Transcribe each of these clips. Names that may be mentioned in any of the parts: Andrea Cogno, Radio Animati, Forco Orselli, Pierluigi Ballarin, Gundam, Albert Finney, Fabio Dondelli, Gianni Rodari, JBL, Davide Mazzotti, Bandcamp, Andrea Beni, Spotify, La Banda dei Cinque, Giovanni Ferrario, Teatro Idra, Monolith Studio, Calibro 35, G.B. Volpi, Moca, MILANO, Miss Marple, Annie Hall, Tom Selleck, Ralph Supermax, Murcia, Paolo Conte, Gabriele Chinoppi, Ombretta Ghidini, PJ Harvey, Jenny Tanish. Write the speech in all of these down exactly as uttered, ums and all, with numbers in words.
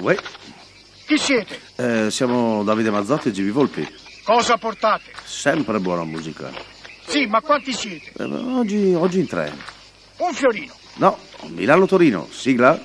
Uè. Chi siete? Eh, siamo Davide Mazzotti e G B. Volpi. Cosa portate? Sempre buona musica. Sì, ma quanti siete? Eh, oggi, oggi in tre. Un fiorino. No, Milano-Torino, sigla.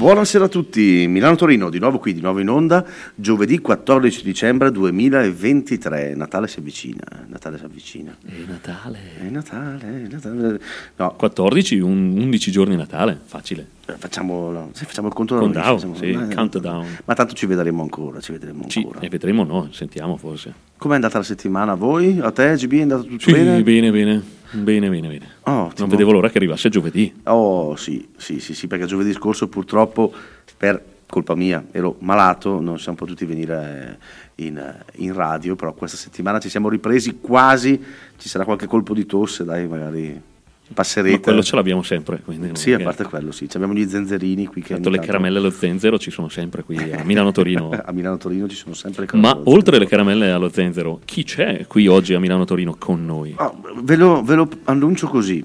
Buonasera a tutti, Milano-Torino, di nuovo qui, di nuovo in onda, giovedì quattordici dicembre duemilaventitré, Natale si avvicina, Natale si avvicina. È Natale. È Natale, è Natale. No. quattordici, un, undici giorni Natale, facile. Facciamo, no, sì, facciamo il conto down, facciamo, sì, eh, countdown. Ma tanto ci vedremo ancora, ci vedremo ancora. Ci, e vedremo noi, sentiamo forse. Com'è andata la settimana a voi? A te, G B, è andato tutto sì, bene? Bene, bene. Bene, bene, bene. Oh, non vedevo l'ora che arrivasse giovedì. Oh, sì, sì, sì, sì, perché giovedì scorso purtroppo, per colpa mia, ero malato, non siamo potuti venire in, in radio, però questa settimana ci siamo ripresi quasi, ci sarà qualche colpo di tosse, dai, magari passerete. Ma quello ce l'abbiamo sempre. Quindi sì, a parte quello, sì, abbiamo gli zenzerini qui. Che tanto le caramelle allo zenzero ci sono sempre qui a Milano-Torino. A Milano-Torino ci sono sempre le caramelle. Ma oltre alle caramelle allo zenzero, chi c'è qui oggi a Milano-Torino con noi? Oh, ve, lo, ve lo annuncio così.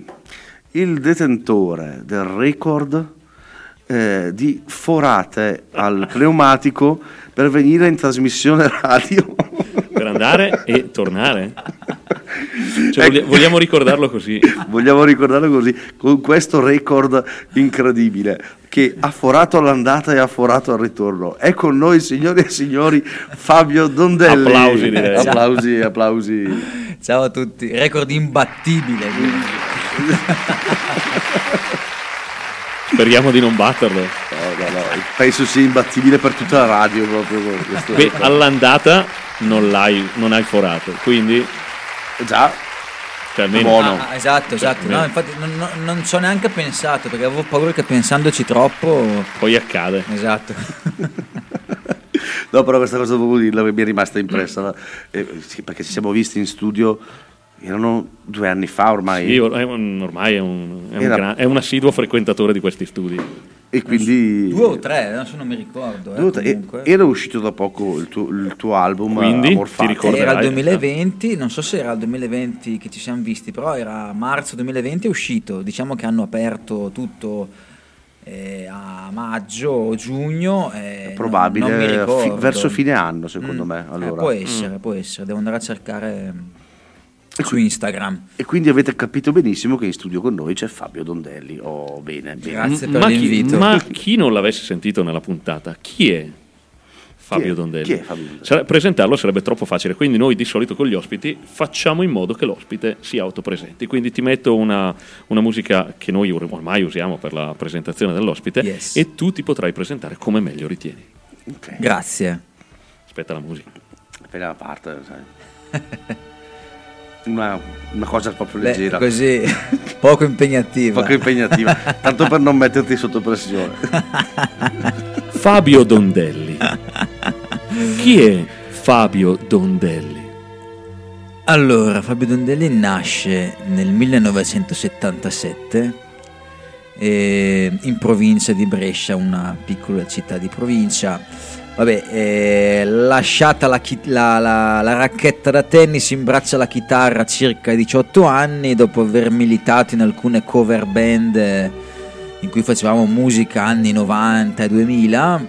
Il detentore del record eh, di forate al pneumatico per venire in trasmissione radio. Per andare e tornare. Cioè, ecco. Vogliamo ricordarlo così. Vogliamo ricordarlo così, con questo record incredibile che ha forato all'andata e ha forato al ritorno. È con noi, signori e signori, Fabio Dondelli. Applausi, direi. Applausi, applausi. Ciao a tutti. Record imbattibile. Speriamo di non batterlo. No, no, no. Penso sia imbattibile per tutta la radio proprio. Beh, all'andata non l'hai, non hai forato, quindi già, cioè, buono. Ah, esatto, cioè, esatto. No, infatti non, non, non ci ho neanche pensato perché avevo paura che pensandoci troppo poi accade. Esatto. No, però questa cosa devo dirla, mi è rimasta impressa eh, sì, perché ci siamo visti in studio, erano due anni fa ormai. Sì, ormai è un, è, Era... un gran, è un assiduo frequentatore di questi studi. E quindi due o tre, adesso non mi ricordo. Eh, era uscito da poco il tuo, il tuo album, quindi ti ricorderai. Era il duemilaventi, non so se era il duemilaventi che ci siamo visti, però era marzo duemilaventi, è uscito. Diciamo che hanno aperto tutto eh, a maggio o giugno. Eh, è probabile, non, non mi ricordo. Fi- verso fine anno secondo mm. me. Allora. Eh, può essere, mm. può essere, devo andare a cercare su Instagram. E quindi avete capito benissimo che in studio con noi c'è Fabio Dondelli. Oh, bene, bene. Grazie per ma l'invito. Chi, ma chi non l'avesse sentito nella puntata, chi è Fabio chi è? Dondelli? Chi è Fabio Dondelli? Sare- presentarlo sarebbe troppo facile, quindi noi di solito con gli ospiti facciamo in modo che l'ospite si autopresenti. Quindi ti metto una, una musica che noi ormai usiamo per la presentazione dell'ospite, yes, e tu ti potrai presentare come meglio ritieni. Okay. Grazie. Aspetta la musica. Appena la parte, sai. Una, una cosa proprio leggera. Beh, così, poco impegnativa. Poco impegnativa, tanto per non metterti sotto pressione. Fabio Dondelli. Chi è Fabio Dondelli? Allora, Fabio Dondelli nasce nel millenovecentosettantasette eh, in provincia di Brescia, una piccola città di provincia. Vabbè, eh, lasciata la, chi- la, la, la racchetta da tennis, imbraccia la chitarra a circa diciotto anni, dopo aver militato in alcune cover band in cui facevamo musica anni novanta e duemila.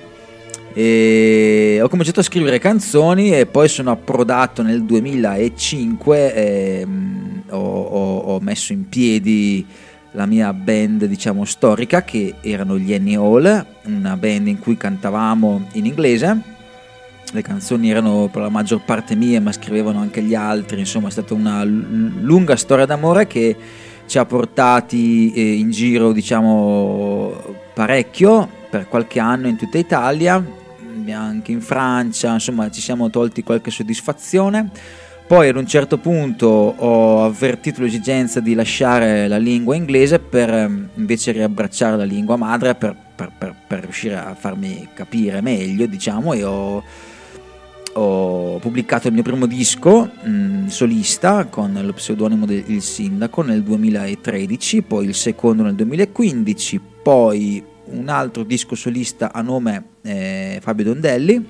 E ho cominciato a scrivere canzoni e poi sono approdato nel duemilacinque e ho, ho, ho messo in piedi la mia band, diciamo, storica, che erano gli Annie Hall, una band in cui cantavamo in inglese. Le canzoni erano per la maggior parte mie, ma scrivevano anche gli altri. Insomma, è stata una lunga storia d'amore che ci ha portati in giro, diciamo, parecchio, per qualche anno in tutta Italia, anche in Francia. Insomma, ci siamo tolti qualche soddisfazione. Poi ad un certo punto ho avvertito l'esigenza di lasciare la lingua inglese per invece riabbracciare la lingua madre, per, per, per, per riuscire a farmi capire meglio, diciamo, e ho, ho pubblicato il mio primo disco mh, solista con lo pseudonimo del Il Sindaco nel duemilatredici, poi il secondo nel duemilaquindici, poi un altro disco solista a nome eh, Fabio Dondelli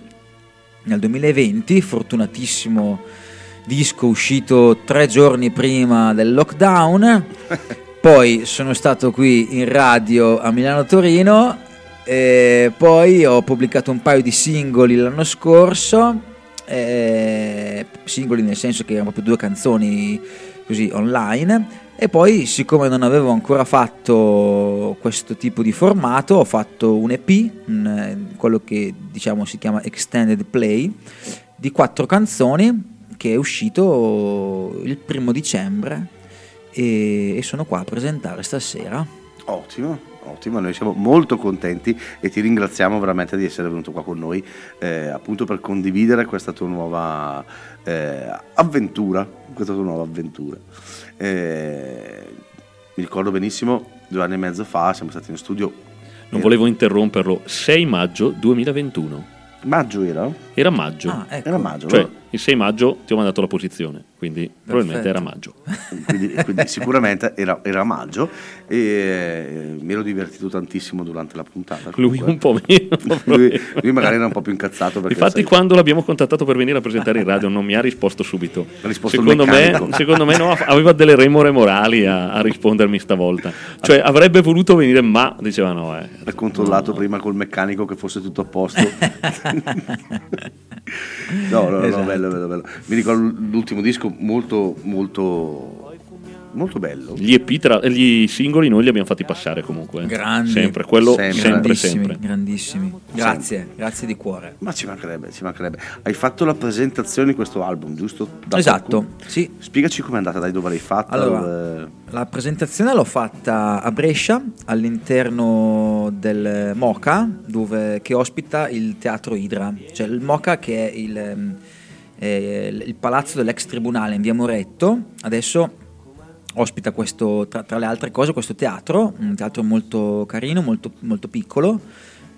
nel duemilaventi, fortunatissimo disco uscito tre giorni prima del lockdown. Poi sono stato qui in radio a Milano Torino e poi ho pubblicato un paio di singoli l'anno scorso, eh, singoli nel senso che erano proprio due canzoni così online. E poi, siccome non avevo ancora fatto questo tipo di formato, ho fatto un E P, un, quello che diciamo si chiama Extended Play, di quattro canzoni, che è uscito il primo dicembre e sono qua a presentare stasera. Ottimo, ottimo, noi siamo molto contenti e ti ringraziamo veramente di essere venuto qua con noi, eh, appunto per condividere questa tua nuova eh, avventura, questa tua nuova avventura. Eh, mi ricordo benissimo, due anni e mezzo fa siamo stati in studio. Non eh, volevo interromperlo, sei maggio duemilaventuno. Maggio era? Era maggio. Ah, ecco. Era maggio, cioè, il sei maggio ti ho mandato la posizione, quindi perfetto, probabilmente era maggio. Quindi, quindi sicuramente era, era maggio e eh, mi ero divertito tantissimo durante la puntata. Comunque. Lui un po' meno. lui, lui magari era un po' più incazzato. Perché infatti sai... quando l'abbiamo contattato per venire a presentare in radio non mi ha risposto subito. Risposto secondo, me, secondo me no, aveva delle remore morali a, a rispondermi stavolta. Cioè avrebbe voluto venire ma diceva no. Eh. Ha controllato no. prima col meccanico che fosse tutto a posto. No, no, esatto. No, bello, bello, bello. Mi ricordo l'ultimo disco molto, molto, molto bello. Gli E P, tra, gli singoli noi li abbiamo fatti passare comunque. Grandi. Sempre, quello sempre, sempre, sempre. Grandissimi. Grazie, sempre. Grazie di cuore. Ma ci mancherebbe, ci mancherebbe. Hai fatto la presentazione di questo album, giusto? Da esatto, qualcuno? Sì. Spiegaci com'è andata, dai, dove l'hai fatta. Allora, eh... la presentazione l'ho fatta a Brescia, all'interno del Moca, dove, che ospita il Teatro Idra. Cioè il Moca che è il, eh, il palazzo dell'ex tribunale in via Moretto, adesso... ospita questo, tra, tra le altre cose, questo teatro, un teatro molto carino, molto, molto piccolo,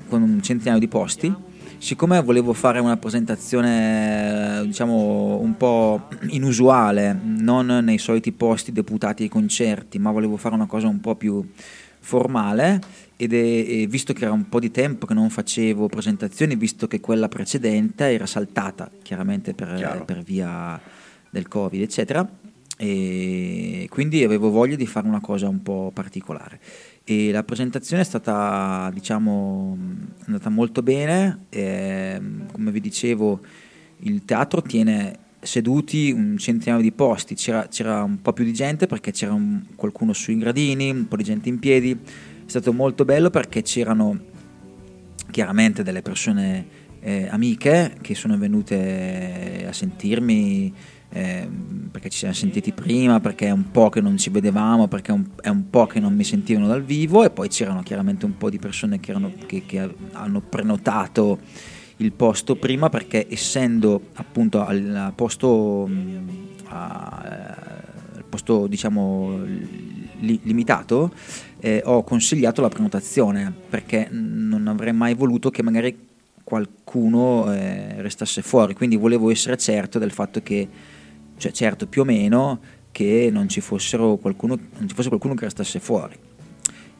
con un centinaio di posti. Siccome volevo fare una presentazione, diciamo, un po' inusuale, non nei soliti posti deputati ai concerti, ma volevo fare una cosa un po' più formale, ed è, e visto che era un po' di tempo che non facevo presentazioni, visto che quella precedente era saltata, chiaramente per, per via del Covid, eccetera, e quindi avevo voglia di fare una cosa un po' particolare e la presentazione è stata, diciamo, andata molto bene. E, come vi dicevo, il teatro tiene seduti un centinaio di posti, c'era, c'era un po' più di gente perché c'era un, qualcuno sui gradini, un po' di gente in piedi. È stato molto bello perché c'erano chiaramente delle persone eh, amiche che sono venute a sentirmi, Eh, perché ci siamo sentiti prima, perché è un po' che non ci vedevamo, perché è un, è un po' che non mi sentivano dal vivo. E poi c'erano chiaramente un po' di persone che, erano, che, che hanno prenotato il posto prima, perché essendo appunto al posto, al posto diciamo li, limitato, eh, ho consigliato la prenotazione, perché non avrei mai voluto che magari qualcuno eh, restasse fuori, quindi volevo essere certo del fatto che, cioè certo più o meno, che non ci fossero qualcuno, non ci fosse qualcuno che restasse fuori.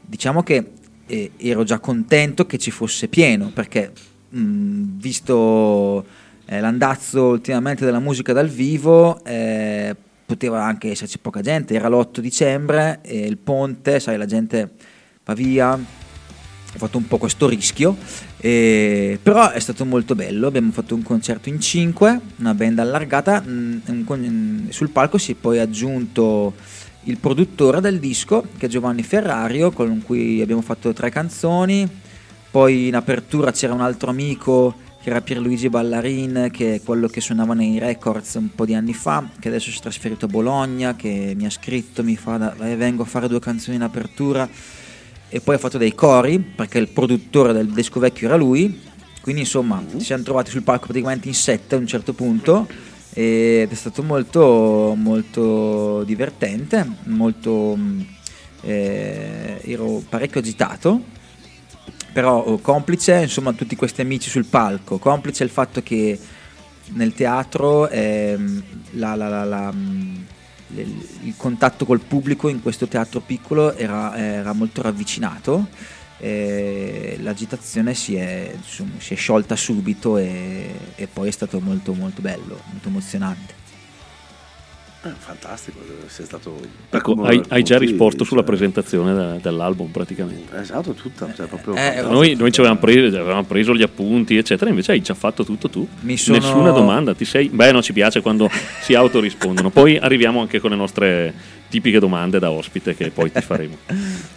Diciamo che eh, ero già contento che ci fosse pieno, perché mh, visto eh, l'andazzo ultimamente della musica dal vivo, eh, poteva anche esserci poca gente, era l'otto dicembre e il ponte, sai, la gente va via, ho fatto un po' questo rischio, eh, però è stato molto bello, abbiamo fatto un concerto in cinque, una band allargata, mh, un, sul palco si è poi aggiunto il produttore del disco, che è Giovanni Ferrario, con cui abbiamo fatto tre canzoni, poi in apertura c'era un altro amico che era Pierluigi Ballarin, che è quello che suonava nei Records un po' di anni fa, che adesso si è trasferito a Bologna, che mi ha scritto, mi fa da, vengo a fare due canzoni in apertura, e poi ha fatto dei cori perché il produttore del disco vecchio era lui, quindi insomma ci siamo trovati sul palco praticamente in sette a un certo punto, ed è stato molto molto divertente, molto eh, ero parecchio agitato, però complice insomma tutti questi amici sul palco, complice il fatto che nel teatro eh, la, la, la, la, il contatto col pubblico in questo teatro piccolo era, era molto ravvicinato, eh, l'agitazione si è, insomma, si è sciolta subito e, e poi è stato molto molto bello, molto emozionante. Fantastico, sei stato. Ecco, hai, hai già risposto cioè... sulla presentazione da, dell'album praticamente. Esatto, tutta. Cioè, proprio eh, noi noi ci avevamo preso, avevamo preso gli appunti, eccetera. Invece hai già fatto tutto tu. Mi sono... Nessuna domanda. Ti sei. Beh, no, ci piace quando si autorispondono. Poi arriviamo anche con le nostre tipiche domande da ospite che poi ti faremo. eh.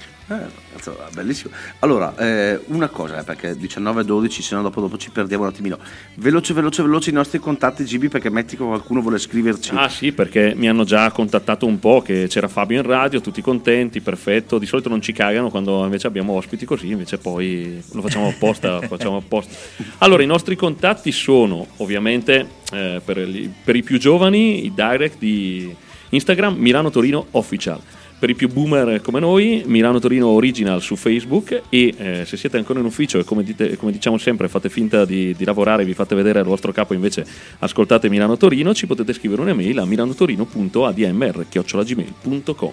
Bellissimo. Allora, eh, una cosa, eh, perché diciannove e dodici, se no dopo, dopo ci perdiamo un attimino. Veloce, veloce, veloce i nostri contatti, G B, perché metti che qualcuno vuole scriverci. Ah sì, perché mi hanno già contattato un po', che c'era Fabio in radio, tutti contenti, perfetto. Di solito non ci cagano quando invece abbiamo ospiti così, invece poi lo facciamo apposta. facciamo apposta. Allora, i nostri contatti sono ovviamente eh, per, gli, per i più giovani, i direct di Instagram, Milano Torino Official. Per i più boomer come noi, Milano Torino Original su Facebook, e eh, se siete ancora in ufficio e come, dite, come diciamo sempre fate finta di, di lavorare, vi fate vedere al vostro capo, invece ascoltate Milano Torino, ci potete scrivere un'email a milanotorino punto a d m r chiocciola gmail punto com.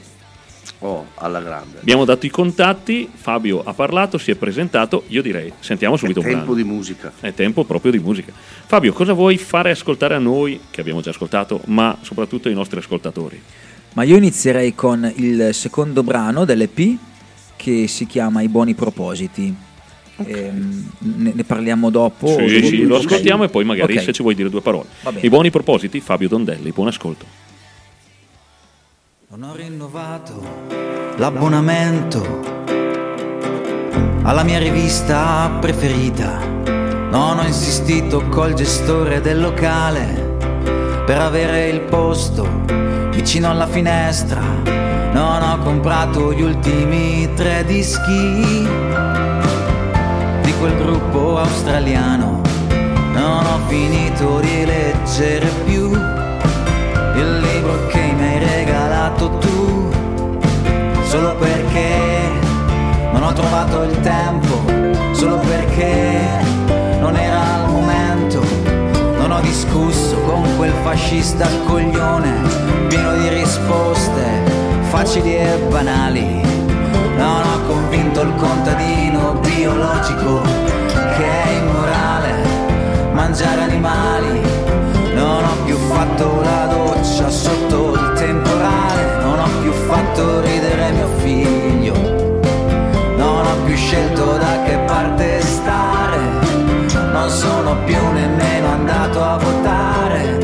Oh, alla grande. Abbiamo dato i contatti, Fabio ha parlato, si è presentato, io direi sentiamo subito un brano. È tempo di musica. È tempo proprio di musica. Fabio, cosa vuoi fare ascoltare a noi, che abbiamo già ascoltato, ma soprattutto ai nostri ascoltatori? Ma io inizierei con il secondo brano dell'E P che si chiama I buoni propositi. Okay. Eh, ne, ne parliamo dopo. Sì, sì, sì, lo ascoltiamo e poi magari okay. Se ci vuoi dire due parole. I buoni propositi, Fabio Dondelli, buon ascolto. Non ho rinnovato l'abbonamento alla mia rivista preferita. Non ho insistito col gestore del locale per avere il posto vicino alla finestra, non ho comprato gli ultimi tre dischi di quel gruppo australiano, non ho finito di leggere più il libro che mi hai regalato tu, solo perché non ho trovato il tempo, solo perché non era il momento. Non ho discusso con quel fascista coglione, pieno di risposte facili e banali. Non ho convinto il contadino biologico che è immorale mangiare animali. Non ho più fatto la doccia sotto il temporale, non ho più fatto ridere mio figlio, non ho più scelto da che parte stare. Non sono più nemmeno andato a votare.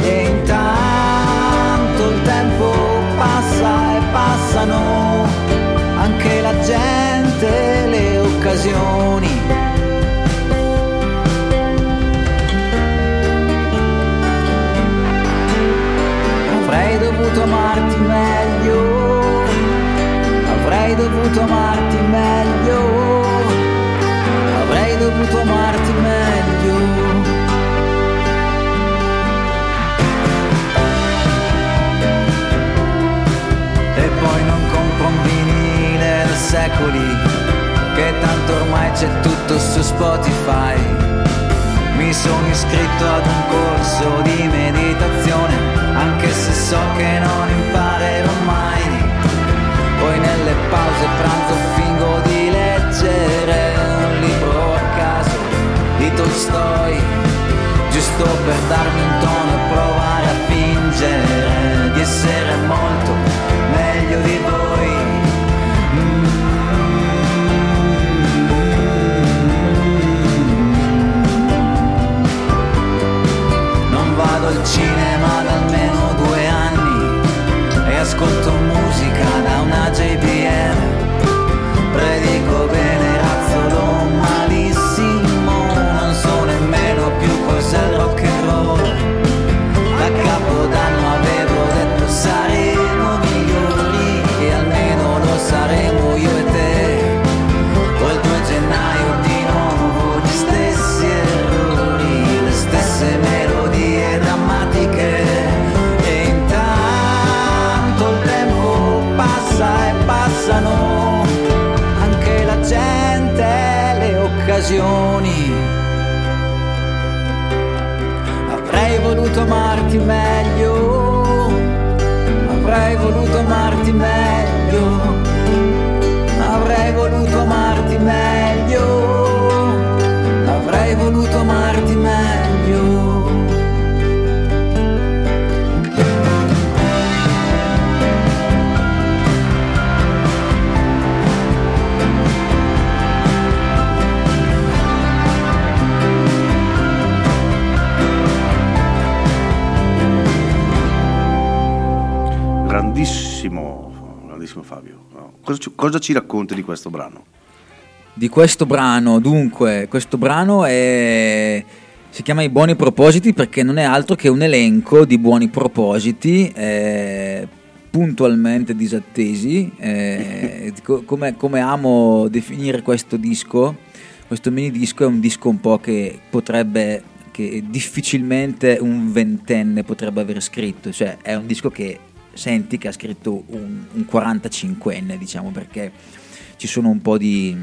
E intanto il tempo passa e passano anche la gente, le occasioni. Avrei dovuto amarti meglio, avrei dovuto amarti meglio, avrei dovuto amarti meglio. E poi non compro un vinile da secoli, che tanto ormai c'è tutto su Spotify. Mi sono iscritto ad un corso di meditazione, anche se so che non imparerò mai. Poi nelle pause pranzo fingo di leggere un libro a caso essere molto meglio di voi. Mm-hmm. Non vado al cinema da almeno due anni e ascolto musica da una J B L. Predico bene, razzolo malissimo, non so nemmeno più cos'è il rock and roll. A Capodanno avevo detto saremo migliori e almeno lo saremo io e te. Col due gennaio di nuovo gli stessi errori, le stesse melodie drammatiche. E intanto il tempo passa e passano gente, le occasioni. Avrei voluto amarti meglio, avrei voluto amarti meglio, avrei voluto amarti meglio, avrei voluto amarti meglio. Grandissimo, grandissimo Fabio. Cosa ci, cosa ci racconti di questo brano? Di questo brano, dunque, questo brano è, si chiama I buoni propositi perché non è altro che un elenco di buoni propositi eh, puntualmente disattesi. Eh, come, come amo definire questo disco, questo mini disco è un disco un po' che potrebbe, che difficilmente un ventenne potrebbe aver scritto, cioè è un disco che senti che ha scritto un, un quarantacinquenne, diciamo, perché ci sono un po' di,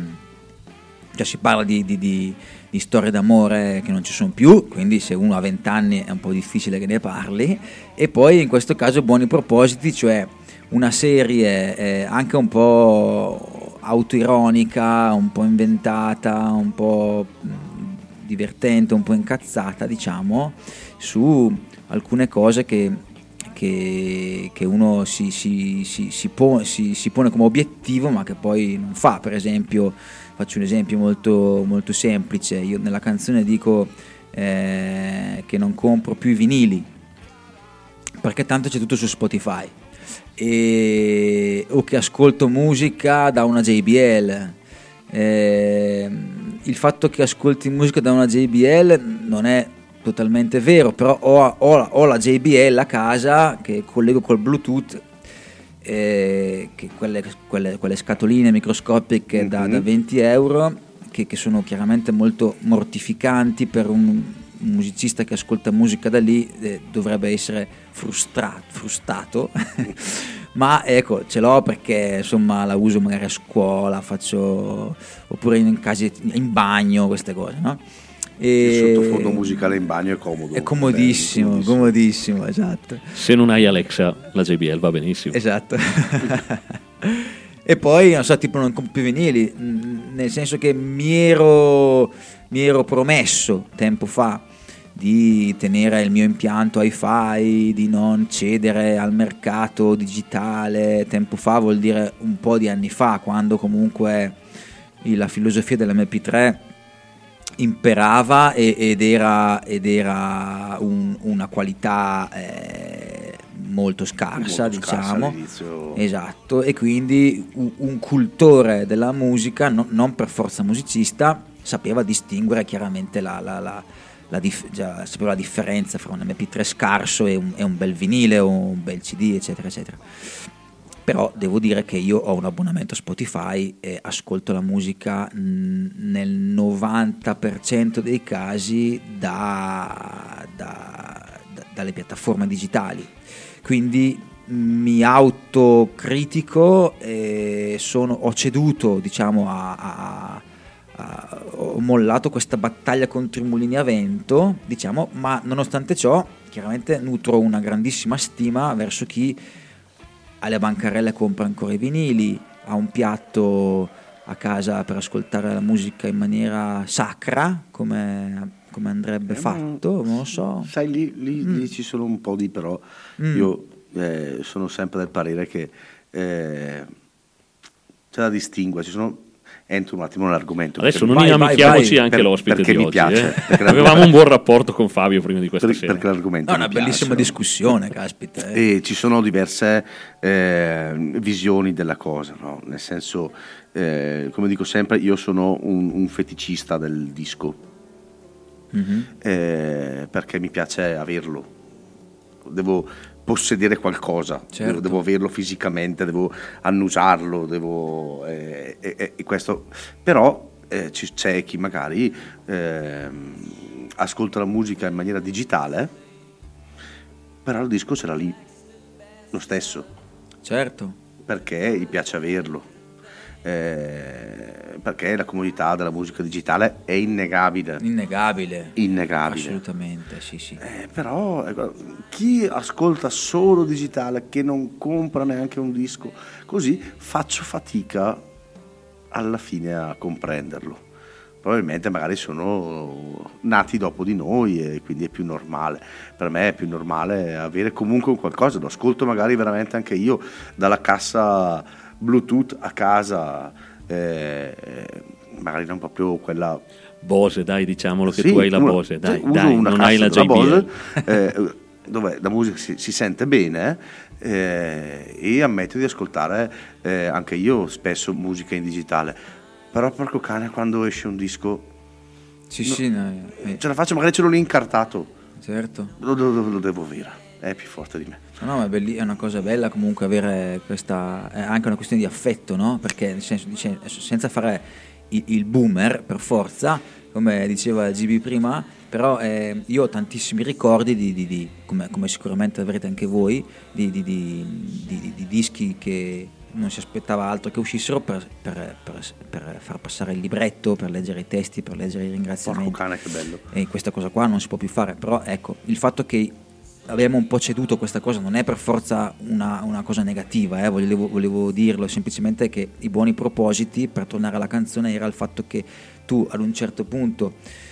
cioè si parla di, di, di, di storie d'amore che non ci sono più, quindi se uno ha vent'anni è un po' difficile che ne parli. E poi in questo caso buoni propositi, cioè una serie eh, anche un po' autoironica, un po' inventata, un po' divertente, un po' incazzata, diciamo, su alcune cose che Che, che uno si, si, si, si, pone, si, si pone come obiettivo ma che poi non fa. Per esempio, faccio un esempio molto, molto semplice, io nella canzone dico eh, che non compro più i vinili perché tanto c'è tutto su Spotify, e, o che ascolto musica da una J B L. Eh, il fatto che ascolti musica da una J B L non è totalmente vero, però ho, ho, ho la J B L a casa che collego col Bluetooth, eh, che quelle, quelle, quelle scatoline microscopiche mm-hmm. da, da venti euro che, che sono chiaramente molto mortificanti per un, un musicista che ascolta musica da lì, eh, dovrebbe essere frustra- frustrato ma ecco, ce l'ho perché insomma la uso magari a scuola, faccio, oppure in casi in bagno, queste cose, no? E... il sottofondo musicale in bagno è comodo, è comodissimo, bene, comodissimo, comodissimo, esatto. Se non hai Alexa, la J B L va benissimo. Esatto. E poi non so, tipo non compro più vinili, nel senso che mi ero mi ero promesso tempo fa di tenere il mio impianto hi-fi, di non cedere al mercato digitale. Tempo fa vuol dire un po' di anni fa, quando comunque la filosofia dell'emme pi tre imperava ed era, ed era un, una qualità eh, molto scarsa, molto diciamo, scarsa, esatto, e quindi un, un cultore della musica, no, non per forza musicista, sapeva distinguere chiaramente la, la, la, la, dif- già, sapeva la differenza fra un emme pi tre scarso e un, e un bel vinile o un bel C D, eccetera, eccetera. Però devo dire che io ho un abbonamento a Spotify e ascolto la musica nel novanta per cento dei casi da, da, da, dalle piattaforme digitali, quindi mi autocritico e sono, ho ceduto, diciamo, a, a, a, ho mollato questa battaglia contro i mulini a vento, diciamo, ma nonostante ciò chiaramente nutro una grandissima stima verso chi alle bancarelle compra ancora i vinili, ha un piatto a casa per ascoltare la musica in maniera sacra, come, come andrebbe eh, fatto, non lo so. Sai, lì, lì, mm. lì ci sono un po' di però, mm. io eh, sono sempre del parere che eh, c'è da distinguersi. Sono... Entro un attimo nell'argomento. Adesso non inamichiamoci anche per, l'ospite perché di mi oggi, piace. Eh? Avevamo un buon rapporto con Fabio prima di questa per, sera. Perché l'argomento no, mi una piace, bellissima no? discussione, caspita. Eh. E ci sono diverse eh, visioni della cosa, no? Nel senso, eh, come dico sempre, io sono un, un feticista del disco, mm-hmm. eh, perché mi piace averlo. Devo possedere qualcosa, certo. devo, devo averlo fisicamente, devo annusarlo, devo eh, eh, eh, questo. Però eh, c- c'è chi magari eh, ascolta la musica in maniera digitale, però il disco c'era lì lo stesso, certo, perché gli piace averlo, eh, perché la comodità della musica digitale è innegabile, innegabile, innegabile, assolutamente, sì sì. Eh, però chi ascolta solo digitale, che non compra neanche un disco, così faccio fatica alla fine a comprenderlo. Probabilmente magari sono nati dopo di noi e quindi è più normale. Per me è più normale avere comunque un qualcosa, lo ascolto magari veramente anche io dalla cassa Bluetooth a casa, eh, magari non proprio quella... Bose, dai, diciamolo che sì, tu hai la una, Bose, dai, cioè, dai, non hai la J B L. Eh, dove la musica si, si sente bene, eh, e ammetto di ascoltare eh, anche io spesso musica in digitale, però porco cane quando esce un disco sì, no, sì, no, eh. ce la faccio, magari ce l'ho lì incartato, certo, lo, lo, lo devo avere, è più forte di me. No, ma è, belli- è una cosa bella comunque avere questa, è anche una questione di affetto, no? Perché nel senso, dice, senza fare il, il boomer per forza, come diceva G B prima, però eh, io ho tantissimi ricordi di, di, di come, come sicuramente avrete anche voi, di, di, di, di, di dischi che non si aspettava altro che uscissero per, per, per, per far passare il libretto, per leggere i testi, per leggere i ringraziamenti. Porco cane, che bello. E questa cosa qua non si può più fare, però ecco, il fatto che abbiamo un po' ceduto questa cosa non è per forza una, una cosa negativa, eh? volevo, volevo dirlo, semplicemente che i buoni propositi, per tornare alla canzone, era il fatto che tu ad un certo punto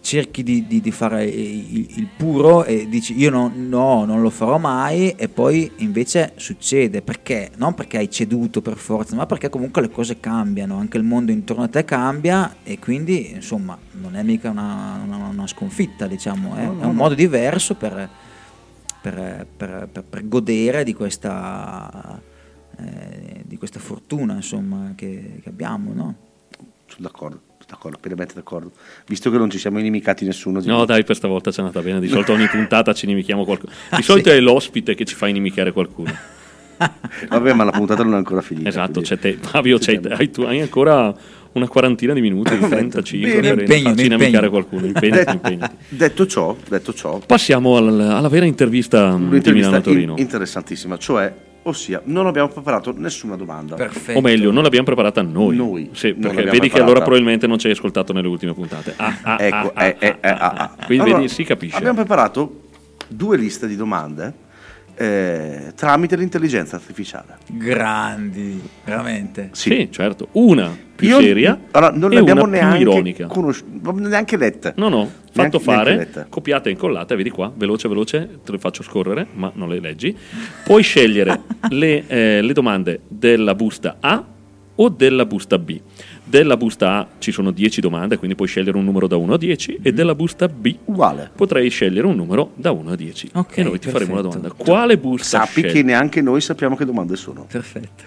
cerchi di, di, di fare il, il puro e dici io no, no, non lo farò mai, e poi invece succede, perché? Non perché hai ceduto per forza, ma perché comunque le cose cambiano, anche il mondo intorno a te cambia, e quindi insomma non è mica una, una, una sconfitta, diciamo, eh? È un modo diverso per, per, per, per, per godere di questa, eh, di questa fortuna insomma che, che abbiamo, no? Sono d'accordo. D'accordo, pienamente d'accordo. Visto che non ci siamo inimicati nessuno. No, dai, per stavolta c'è andata bene. Di solito ogni puntata ci inimichiamo qualcuno. Di solito ah, sì. È l'ospite che ci fa inimicare qualcuno. Vabbè, ma la puntata non è ancora finita. Esatto, c'è te, Fabio, c'è, hai, tu, hai ancora una quarantina di minuti, trentacinque per farci inimicare qualcuno. Impegnati, impegnati. Detto ciò, detto ciò, passiamo alla, alla vera intervista di Milano Torino. In, interessantissima, cioè. Ossia, non abbiamo preparato nessuna domanda. Perfetto. O meglio, non l'abbiamo preparata noi. Noi sì, perché vedi preparata. Che allora probabilmente non ci hai ascoltato nelle ultime puntate. Ah, ah, ecco, ah, eh, ah, eh, ah, eh, ah, ah. Quindi allora, vedi, si capisce. Abbiamo preparato due liste di domande eh, tramite l'intelligenza artificiale. Grandi, veramente. Sì, sì, certo. Una più Io, seria allora, non e una neanche più ironica. Conosci- neanche letta. No, no. Fatto fare, copiata e incollata, vedi qua, veloce veloce, te le faccio scorrere, ma non le leggi. Puoi scegliere le, eh, le domande della busta A o della busta B. Della busta A ci sono dieci domande, quindi puoi scegliere un numero da uno a dieci, e della busta B uguale potrai scegliere un numero da uno a dieci. Okay, e noi ti perfetto. faremo la domanda. Quale busta Sappi scegli? Che neanche noi sappiamo che domande sono. Perfetto.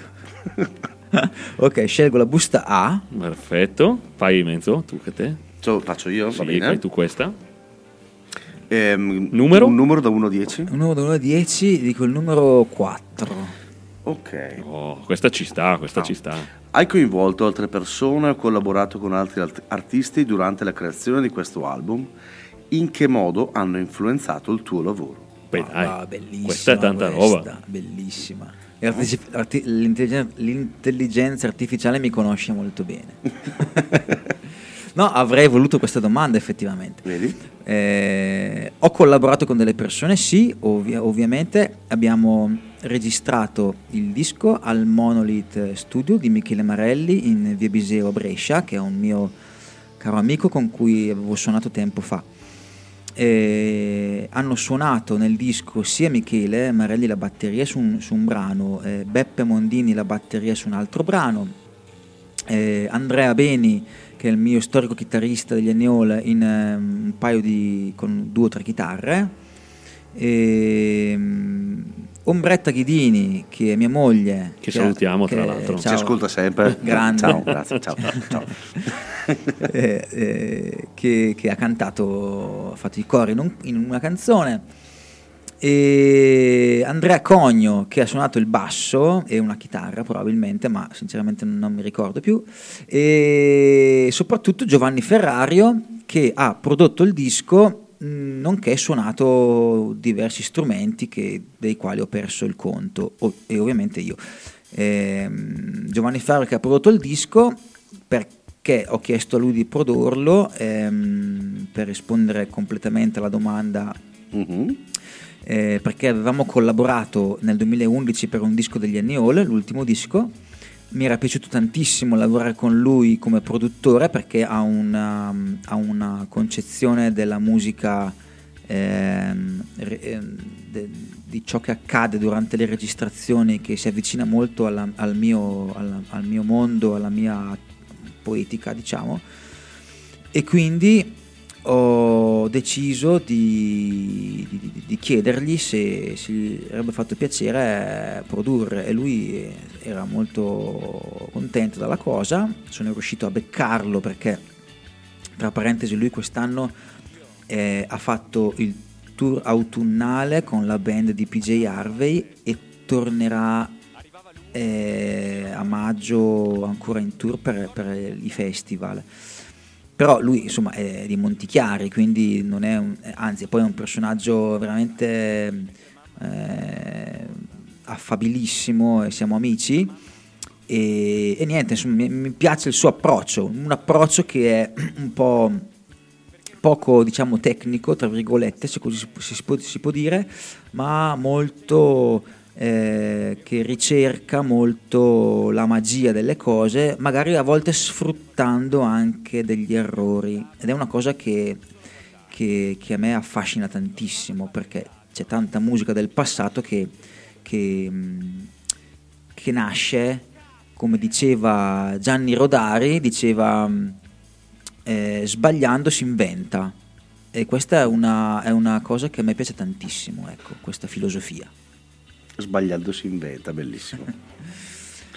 Ok, scelgo la busta A. Perfetto. Fai mezzo, tu che te. Cioè, faccio io, sì, va bene. Fai tu questa. Ehm, numero? Un numero da uno a dieci. Un numero da uno a dieci, dico il numero quattro. Ok. Oh, questa ci sta, questa no. ci sta. Hai coinvolto altre persone o collaborato con altri alt- artisti durante la creazione di questo album? In che modo hanno influenzato il tuo lavoro? Beh, dai. Ah, bellissima, questa è tanta questa, roba. Bellissima. Arti- l'intelligenza, l'intelligenza artificiale mi conosce molto bene. No, avrei voluto questa domanda effettivamente. Vedi? Eh, ho collaborato con delle persone, sì, ovvi- ovviamente abbiamo registrato il disco al Monolith Studio di Michele Marelli in via Biseo a Brescia, che è un mio caro amico con cui avevo suonato tempo fa. Eh, hanno suonato nel disco sia Michele Marelli la batteria su un, su un brano, eh, Beppe Mondini la batteria su un altro brano, eh, Andrea Beni, che è il mio storico chitarrista degli Annie Hall, in eh, un paio di, con due o tre chitarre, e Ombretta Ghidini, che è mia moglie, che, che salutiamo, che, tra l'altro, ciao, ci ascolta sempre, grande, ciao, grazie, ciao, ciao. eh, eh, che, che ha cantato, ha fatto i cori in, un, in una canzone, e Andrea Cogno, che ha suonato il basso e una chitarra probabilmente, ma sinceramente non mi ricordo più, e soprattutto Giovanni Ferrario, che ha prodotto il disco nonché suonato diversi strumenti che, dei quali ho perso il conto, o, e ovviamente io. Eh, Giovanni Ferrario, che ha prodotto il disco, perché ho chiesto a lui di produrlo, ehm, per rispondere completamente alla domanda, uh-huh. eh, perché avevamo collaborato nel duemilaundici per un disco degli Annie Hall, l'ultimo disco. Mi era piaciuto tantissimo lavorare con lui come produttore, perché ha una, ha una concezione della musica, eh, de, di ciò che accade durante le registrazioni, che si avvicina molto alla, al, mio, alla, al mio mondo, alla mia poetica, diciamo, e quindi ho deciso di, di, di chiedergli se si sarebbe fatto piacere produrre, e lui era molto contento della cosa. Sono riuscito a beccarlo perché, tra parentesi, lui quest'anno eh, ha fatto il tour autunnale con la band di P J Harvey e tornerà eh, a maggio ancora in tour per, per i festival. Però lui, insomma, è di Montichiari, quindi non è un, anzi, poi è un personaggio veramente eh, affabilissimo, e siamo amici, e, e niente, insomma, mi, mi piace il suo approccio, un approccio che è un po' poco, diciamo, tecnico, tra virgolette, se così si, si, può, si può dire, ma molto eh, che ricerca molto la magia delle cose, magari a volte sfruttando anche degli errori, ed è una cosa che, che, che a me affascina tantissimo, perché c'è tanta musica del passato che, che, che nasce, come diceva Gianni Rodari, diceva eh, sbagliando si inventa, e questa è una, è una cosa che a me piace tantissimo, ecco, questa filosofia. Sbagliando si inventa, bellissimo.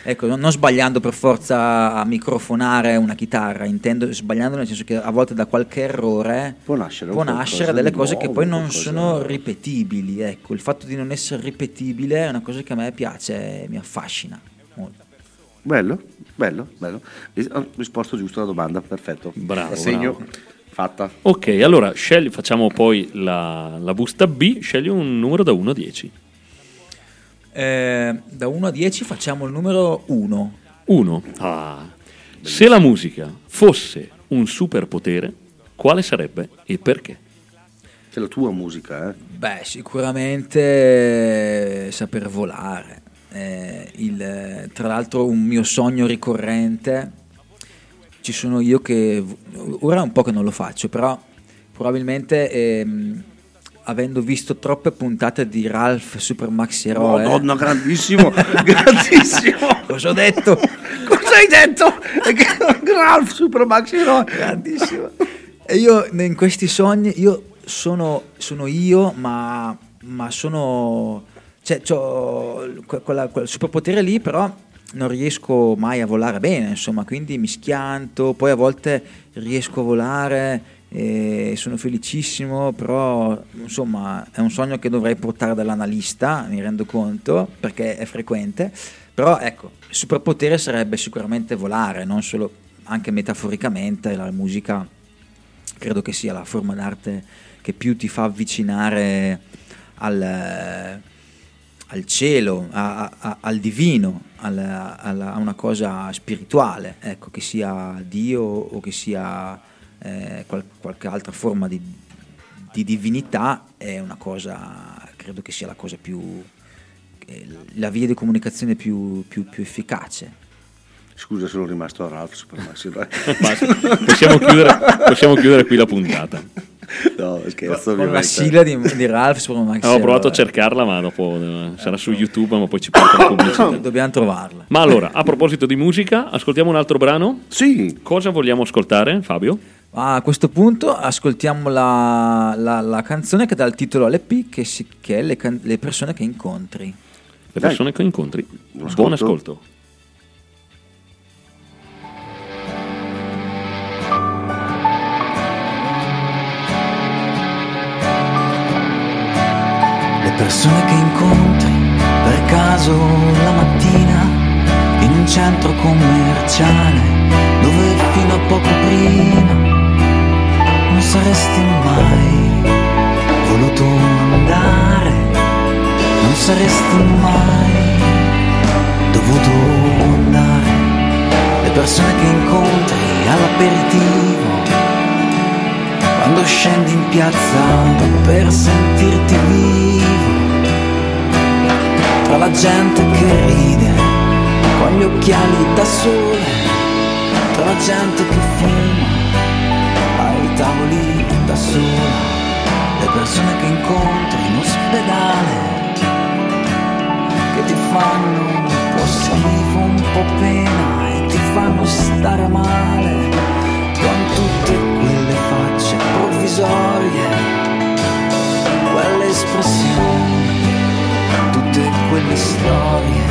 Ecco, non, non sbagliando per forza a microfonare una chitarra, intendo sbagliando nel senso che a volte da qualche errore può nascere, può nascere delle cose nuovo, che poi non sono ripetibili, ecco, il fatto di non essere ripetibile è una cosa che a me piace, mi affascina molto. Bello, bello, bello. Ho risposto giusto alla domanda, perfetto. Bravo, segno fatta. Ok, allora scegli, facciamo poi la, la busta B, scegli un numero da uno a dieci. Eh, da uno a dieci facciamo il numero uno. uno. Ah. Se la musica fosse un superpotere, quale sarebbe e perché? C'è la tua musica, eh? Beh, sicuramente saper volare. Eh, il, tra l'altro, un mio sogno ricorrente. Ci sono io che ora è un po' che non lo faccio, però probabilmente. Ehm, avendo visto troppe puntate di Ralph Supermax Eroe, no, no, grandissimo, grandissimo. Cosa ho detto? Cosa hai detto? Ralph Supermax Eroe, grandissimo. E io in questi sogni, io sono, sono io, ma, ma sono, cioè, c'ho quella, quel superpotere lì, però non riesco mai a volare bene, insomma, quindi mi schianto, poi a volte riesco a volare. E sono felicissimo, però insomma è un sogno che dovrei portare dall'analista, mi rendo conto, perché è frequente, però ecco, il superpotere sarebbe sicuramente volare, non solo, anche metaforicamente. La musica credo che sia la forma d'arte che più ti fa avvicinare al, al cielo, a, a, al divino, alla, alla, a una cosa spirituale, ecco, che sia Dio o che sia Eh, qual- qualche altra forma di, di divinità, è una cosa, credo che sia la cosa più, eh, la via di comunicazione più, più, più efficace. Scusa, sono rimasto a Ralph Supermax. possiamo, chiudere, possiamo chiudere qui la puntata. No, scherzo. Con la sigla di, di Ralph Supermax. Ho provato a cercarla, ma dopo sarà su YouTube, ma poi ci porta la pubblicità. Dobbiamo trovarla. Ma allora, a proposito di musica, ascoltiamo un altro brano? Sì. Cosa vogliamo ascoltare, Fabio? A questo punto ascoltiamo la, la, la canzone che dà il titolo all'E P, che, si, che è le, can- le persone che incontri. Le persone Dai. che incontri. Ascolto. Buon ascolto. Le persone che incontri per caso la mattina in un centro commerciale dove fino a poco prima non saresti mai voluto andare, non saresti mai dovuto andare. Le persone che incontri all'aperitivo, quando scendi in piazza per sentirti vivo, tra la gente che ride con gli occhiali da sole, tra la gente che fuma ai tavoli da sola, le persone che incontri in ospedale, che ti fanno un po' schifo, un po' pena e ti fanno stare male, con tutte quelle facce provvisorie, quelle espressioni, tutte quelle storie,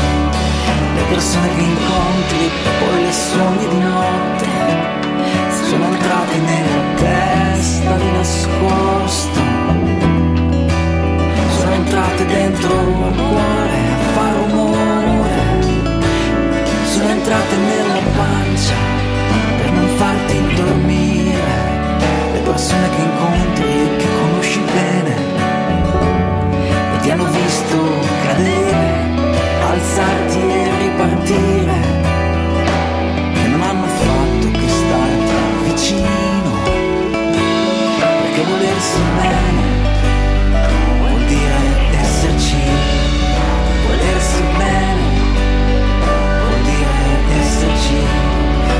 le persone che incontri poi le sogni di notte. Sono entrati nella testa di nascosto, sono entrate dentro al cuore a far rumore, sono entrate nella pancia per non farti dormire. Le persone che incontri e che conosci bene e ti hanno visto cadere, alzarti e ripartire, che non hanno fatto che stare vicino, perché volersi bene vuol dire esserci, volersi bene vuol dire esserci,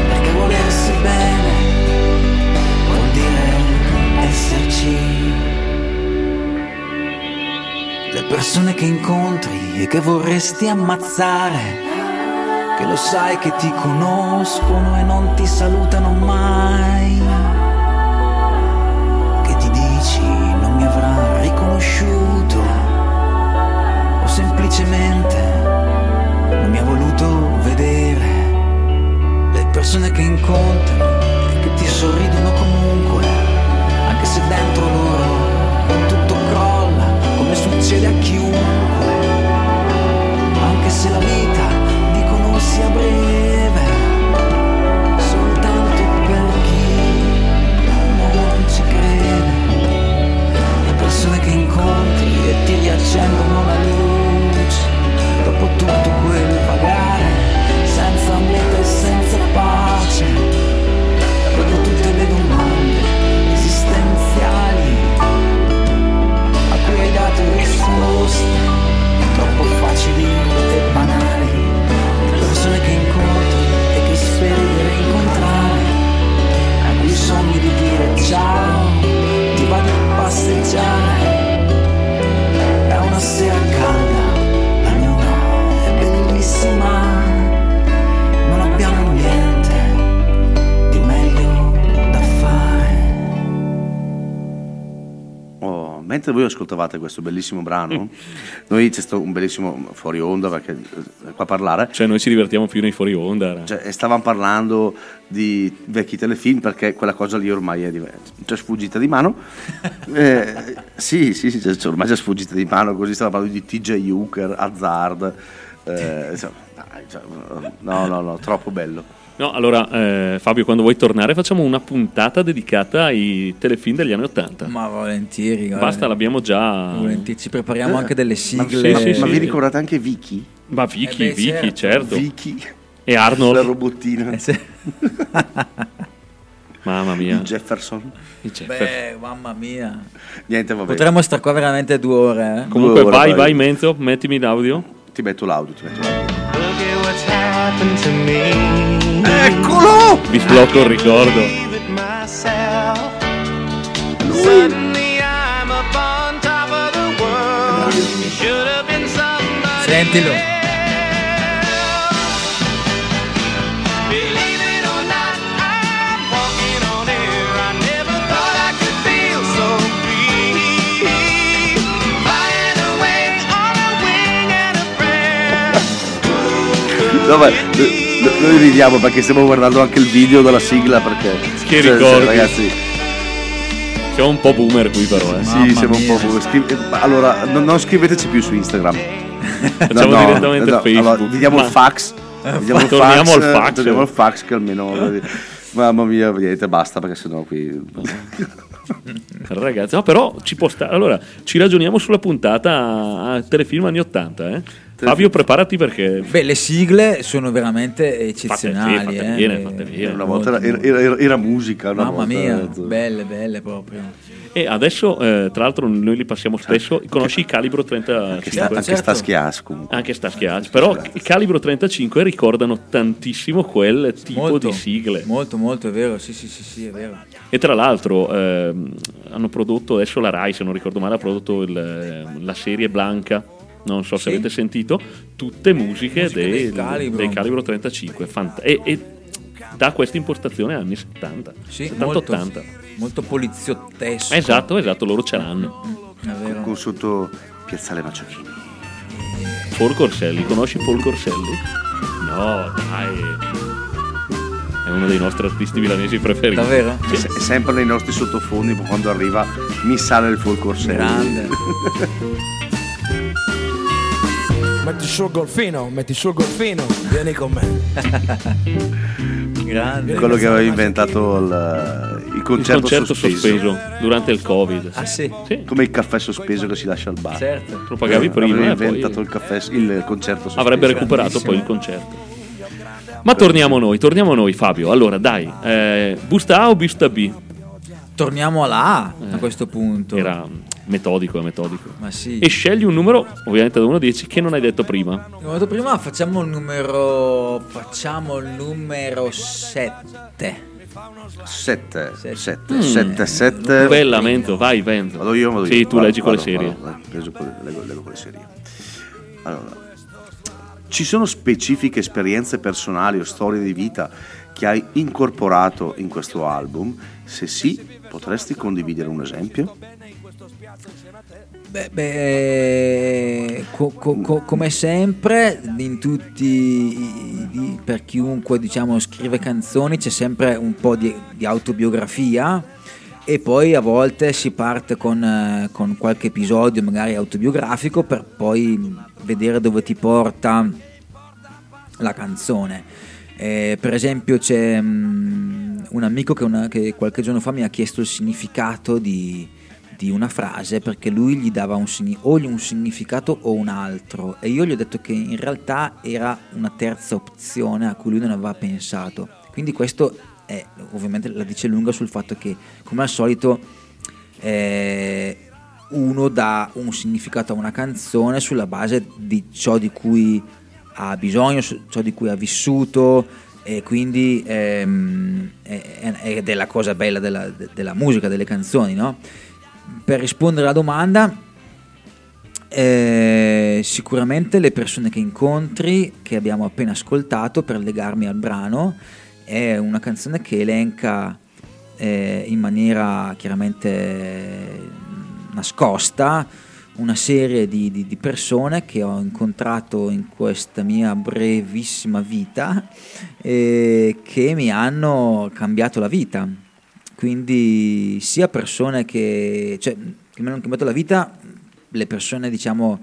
perché volersi bene vuol dire esserci. Le persone che incontri e che vorresti ammazzare, che lo sai che ti conoscono e non ti salutano mai, che ti dici non mi avrà riconosciuto o semplicemente non mi ha voluto vedere. Le persone che incontri e che ti sorridono comunque, anche se dentro loro tutto crolla come succede a chiunque, anche se la vita sia breve soltanto per chi non ci crede. Le persone che incontri e ti riaccendono la luce dopo tutto quel vagare senza meta e senza pace, dopo tutte le domande esistenziali a cui hai dato risposte troppo facili e banali. Persone che incontri e che speri di rincontrare, a cui sogni di dire ciao, ti vado a passeggiare. È una sera calda, la luna è bellissima, non abbiamo niente di meglio da fare. Oh, mentre voi ascoltavate questo bellissimo brano, noi c'è stato un bellissimo fuori onda, perché qua parlare, cioè noi ci divertiamo più nei fuori onda, cioè, stavamo parlando di vecchi telefilm, perché quella cosa lì ormai è diversa, cioè sfuggita di mano. eh, sì sì sì cioè, ormai c'è sfuggita di mano, così stava parlando di T J Hooker, Hazard, eh, insomma, dai, cioè, no no no troppo bello. No, allora eh, Fabio, quando vuoi tornare facciamo una puntata dedicata ai telefilm degli anni ottanta. Ma volentieri. Basta, volentieri. L'abbiamo già. Volentieri. Ci prepariamo eh, anche delle sigle. Ma, sì, ma, sì, ma vi ricordate anche Vicky? Ma Vicky, eh beh, Vicky, certo. certo. Vicky. E Arnold. La robottina. Eh, sì. Mamma mia. Il Jefferson. Il Jefferson. Beh, mamma mia. Niente, vabbè. Potremmo star qua veramente due ore. Eh? Comunque due ore, vai, vai, vai, Menzo, mettimi l'audio. Ti metto l'audio, ti metto l'audio. Look at what's happened to me. Eccolo! Vi sblocco il ricordo. Lui. sentilo. No, ma noi ridiamo perché stiamo guardando anche il video della sigla, perché che cioè, ricordi, ragazzi, siamo un po' boomer qui però eh. Sì, siamo un po' boomer. Scrive... allora non, non scriveteci più su Instagram. Facciamo no, no, direttamente no, Facebook. Allora, vediamo ma... il fax, vediamo il torniamo fax, al fax torniamo al fax che almeno mamma mia, vedete, basta, perché sennò qui ragazzi, no, però ci può stare. Allora ci ragioniamo sulla puntata a telefilm anni ottanta, eh Fabio, preparati perché... Beh, le sigle sono veramente eccezionali. Fatte, sì, fatte eh, bene, fatte bene. Una volta era, era, era musica. Una mamma volta, mia, era... belle, belle proprio. E adesso, eh, tra l'altro, noi li passiamo spesso. Conosci il Calibro trentacinque? Anche sta, anche certo. sta schias comunque. Anche sta schias. Però il Calibro trentacinque ricordano tantissimo quel tipo molto, di sigle. Molto, molto, è vero. Sì, sì, sì, sì, è vero. E tra l'altro, eh, hanno prodotto, adesso la Rai, se non ricordo male, ha prodotto il, la serie Blanca. Non so se sì. avete sentito, tutte musiche, musiche dei, calibro. dei Calibro trentacinque fant- e, e da questa impostazione anni settanta, sì, settanta, molto, ottanta, molto poliziottesco. Esatto, esatto, loro ce l'hanno. Con, con sotto Piazzale Maciochini. Forco Orselli, conosci Forco Orselli? No, dai. È uno dei nostri artisti milanesi preferiti. Davvero? Sì. È sempre nei nostri sottofondi, quando arriva mi sale il Forco Orselli. Grande. Metti sul golfino, metti sul golfino, vieni con me. Grande. Quello che aveva inventato il, il concerto, il concerto sospeso. sospeso durante il Covid. Ah sì? sì? Come il caffè sospeso che si lascia al bar. Certo. Lo pagavi eh, prima. Aveva inventato poi... il, caffè, il concerto sospeso. Avrebbe recuperato poi il concerto. Ma torniamo noi, torniamo noi Fabio. Allora dai, eh, busta A o busta B? Torniamo alla A eh, a questo punto. Era... metodico, è metodico. Ma sì. E scegli un numero, ovviamente da uno a dieci, che non hai detto prima. Non ho detto prima, facciamo il numero. Facciamo il numero sette. sette. sette. sette. sette. Bel lamento, vai, vento. Vado io, vado io. Sì, tu vado, leggi vado, quelle serie. Vado, vado, vado. Leggo, leggo quelle serie. Allora, ci sono specifiche esperienze personali o storie di vita che hai incorporato in questo album? Se sì, potresti condividere un esempio? Beh, beh co, co, co, come sempre in tutti i, i, per chiunque diciamo scrive canzoni c'è sempre un po' di, di autobiografia e poi a volte si parte con, eh, con qualche episodio magari autobiografico per poi vedere dove ti porta la canzone. Eh, per esempio c'è mh, un amico che, una, che qualche giorno fa mi ha chiesto il significato di di una frase perché lui gli dava un, o un significato o un altro e io gli ho detto che in realtà era una terza opzione a cui lui non aveva pensato, quindi questo è, ovviamente la dice lunga sul fatto che come al solito eh, uno dà un significato a una canzone sulla base di ciò di cui ha bisogno, ciò di cui ha vissuto e quindi ehm, è, è della cosa bella della, della musica, delle canzoni, no? Per rispondere alla domanda, eh, sicuramente le persone che incontri, che abbiamo appena ascoltato, per legarmi al brano, è una canzone che elenca eh, in maniera chiaramente nascosta una serie di, di, di persone che ho incontrato in questa mia brevissima vita eh, che mi hanno cambiato la vita. Quindi sia persone che, cioè, che mi hanno cambiato la vita, le persone diciamo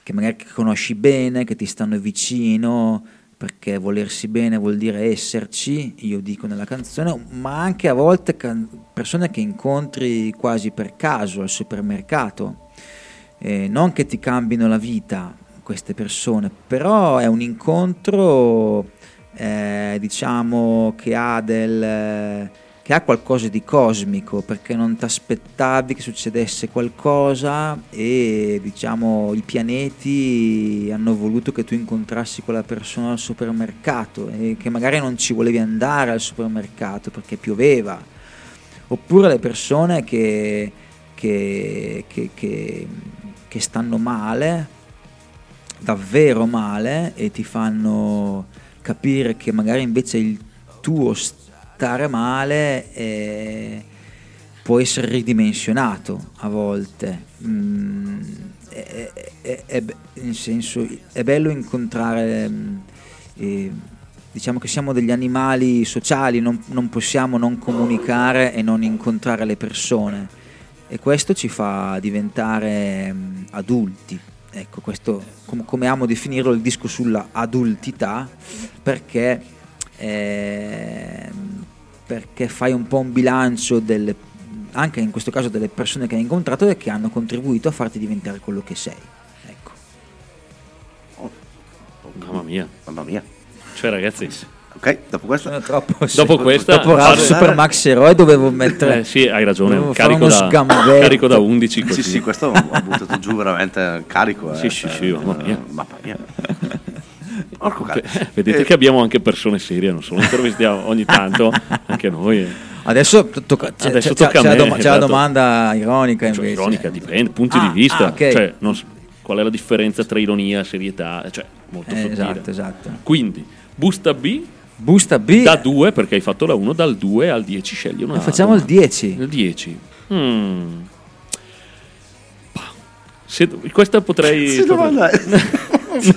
che magari conosci bene, che ti stanno vicino, perché volersi bene vuol dire esserci, io dico nella canzone, ma anche a volte can- persone che incontri quasi per caso al supermercato, eh, non che ti cambino la vita queste persone, però è un incontro eh, diciamo che ha del... Eh, che ha qualcosa di cosmico perché non ti aspettavi che succedesse qualcosa e diciamo i pianeti hanno voluto che tu incontrassi quella persona al supermercato e che magari non ci volevi andare al supermercato perché pioveva, oppure le persone che, che, che, che, che stanno male davvero male e ti fanno capire che magari invece il tuo stare male è, può essere ridimensionato a volte. Mm, è, è, è, nel senso, è bello incontrare, eh, diciamo che siamo degli animali sociali, non, non possiamo non comunicare e non incontrare le persone, e questo ci fa diventare adulti. Ecco, questo com- come amo definirlo, il disco sulla adultità, perché, eh, perché fai un po' un bilancio delle, anche in questo caso delle persone che hai incontrato e che hanno contribuito a farti diventare quello che sei. Ecco. Oh, oh, mamma mia, mamma mia. Cioè ragazzi, ok, dopo questo troppo, dopo se, questa dopo la Super Max Eroe dovevo mettere eh, sì, hai ragione, carico da, carico da undici così. Sì sì, questo ha buttato giù veramente carico, eh, sì sì sì, mamma mia, mamma mia. Porco cari- vedete eh. che abbiamo anche persone serie, non solo intervistiamo ogni tanto anche noi, eh. Adesso tocca, c'è, adesso c'è, tocca c'è, a me, c'è, la, do- c'è la domanda ironica invece, cioè, ironica dipende punti ah, di vista ah, okay. Cioè non, qual è la differenza tra ironia e serietà, cioè molto eh, sottile. Esatto, esatto. Quindi Busta B, Busta B da due, perché hai fatto la uno, dal due al dieci scegli una. Ma facciamo una. il dieci. il dieci. Mm. Se, questa potrei se domanda...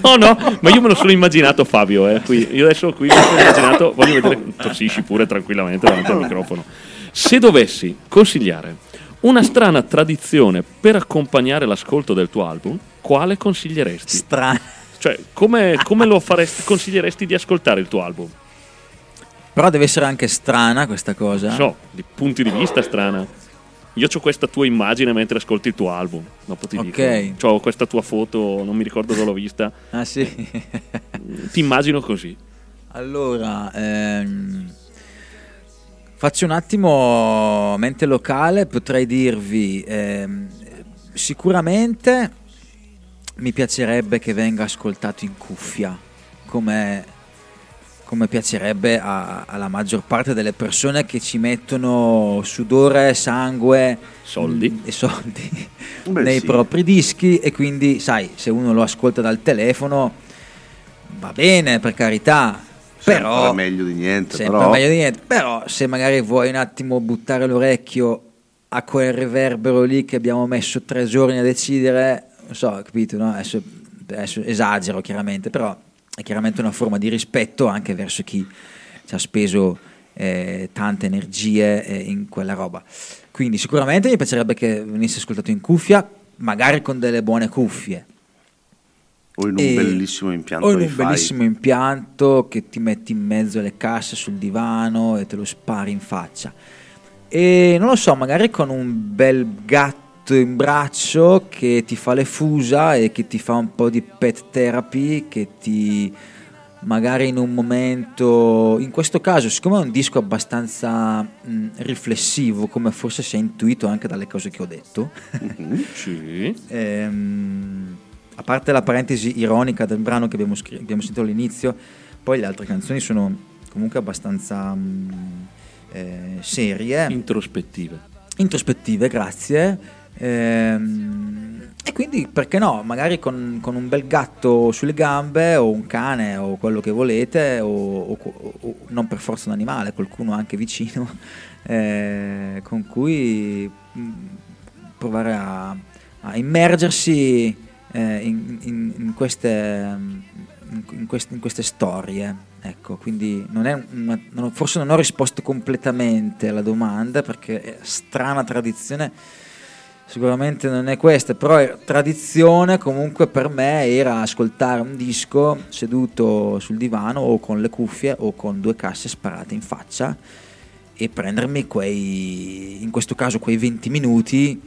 No, no, ma io me lo sono immaginato Fabio, eh, qui. Io adesso qui me lo sono immaginato, voglio vedere, tossisci pure tranquillamente davanti al microfono. Se dovessi consigliare una strana tradizione per accompagnare l'ascolto del tuo album, quale consiglieresti? Strana. Cioè, come, come lo faresti, consiglieresti di ascoltare il tuo album? Però deve essere anche strana questa cosa. Non so, di punti di vista strana. Io c'ho questa tua immagine mentre ascolti il tuo album. Dopo ti okay. dico. C'ho questa tua foto, non mi ricordo dove l'ho vista. Ah sì? Ti immagino così. Allora, ehm, faccio un attimo mente locale, potrei dirvi ehm, sicuramente... Mi piacerebbe che venga ascoltato in cuffia, come, come piacerebbe a, alla maggior parte delle persone che ci mettono sudore, sangue, soldi mh, e soldi Beh, nei sì. propri dischi, e quindi sai, se uno lo ascolta dal telefono va bene, per carità, sempre però meglio di niente, sempre però. meglio di niente, però se magari vuoi un attimo buttare l'orecchio a quel riverbero lì che abbiamo messo tre giorni a decidere, non so, capito, no? Adesso, adesso esagero chiaramente, però è chiaramente una forma di rispetto anche verso chi ci ha speso eh, tante energie eh, in quella roba. Quindi sicuramente mi piacerebbe che venisse ascoltato in cuffia, magari con delle buone cuffie. O in un e, bellissimo impianto O in un bellissimo impianto che ti metti in mezzo alle casse sul divano e te lo spari in faccia. E non lo so, magari con un bel gatto in braccio che ti fa le fusa e che ti fa un po' di pet therapy, che ti magari in un momento, in questo caso siccome è un disco abbastanza mh, riflessivo, come forse si è intuito anche dalle cose che ho detto, mm-hmm, sì. ehm, a parte la parentesi ironica del brano che abbiamo, scr- abbiamo sentito all'inizio, poi le altre canzoni sono comunque abbastanza mh, eh, serie, introspettive introspettive grazie. E quindi perché no, magari con, con un bel gatto sulle gambe, o un cane, o quello che volete, o, o, o non per forza un animale, qualcuno anche vicino eh, con cui provare a, a immergersi eh, in, in, in, queste, in, queste, in queste storie. Ecco, quindi non è una, non, forse non ho risposto completamente alla domanda, perché è strana tradizione sicuramente non è questa, però tradizione comunque per me era ascoltare un disco seduto sul divano o con le cuffie o con due casse sparate in faccia e prendermi quei, in questo caso quei venti minuti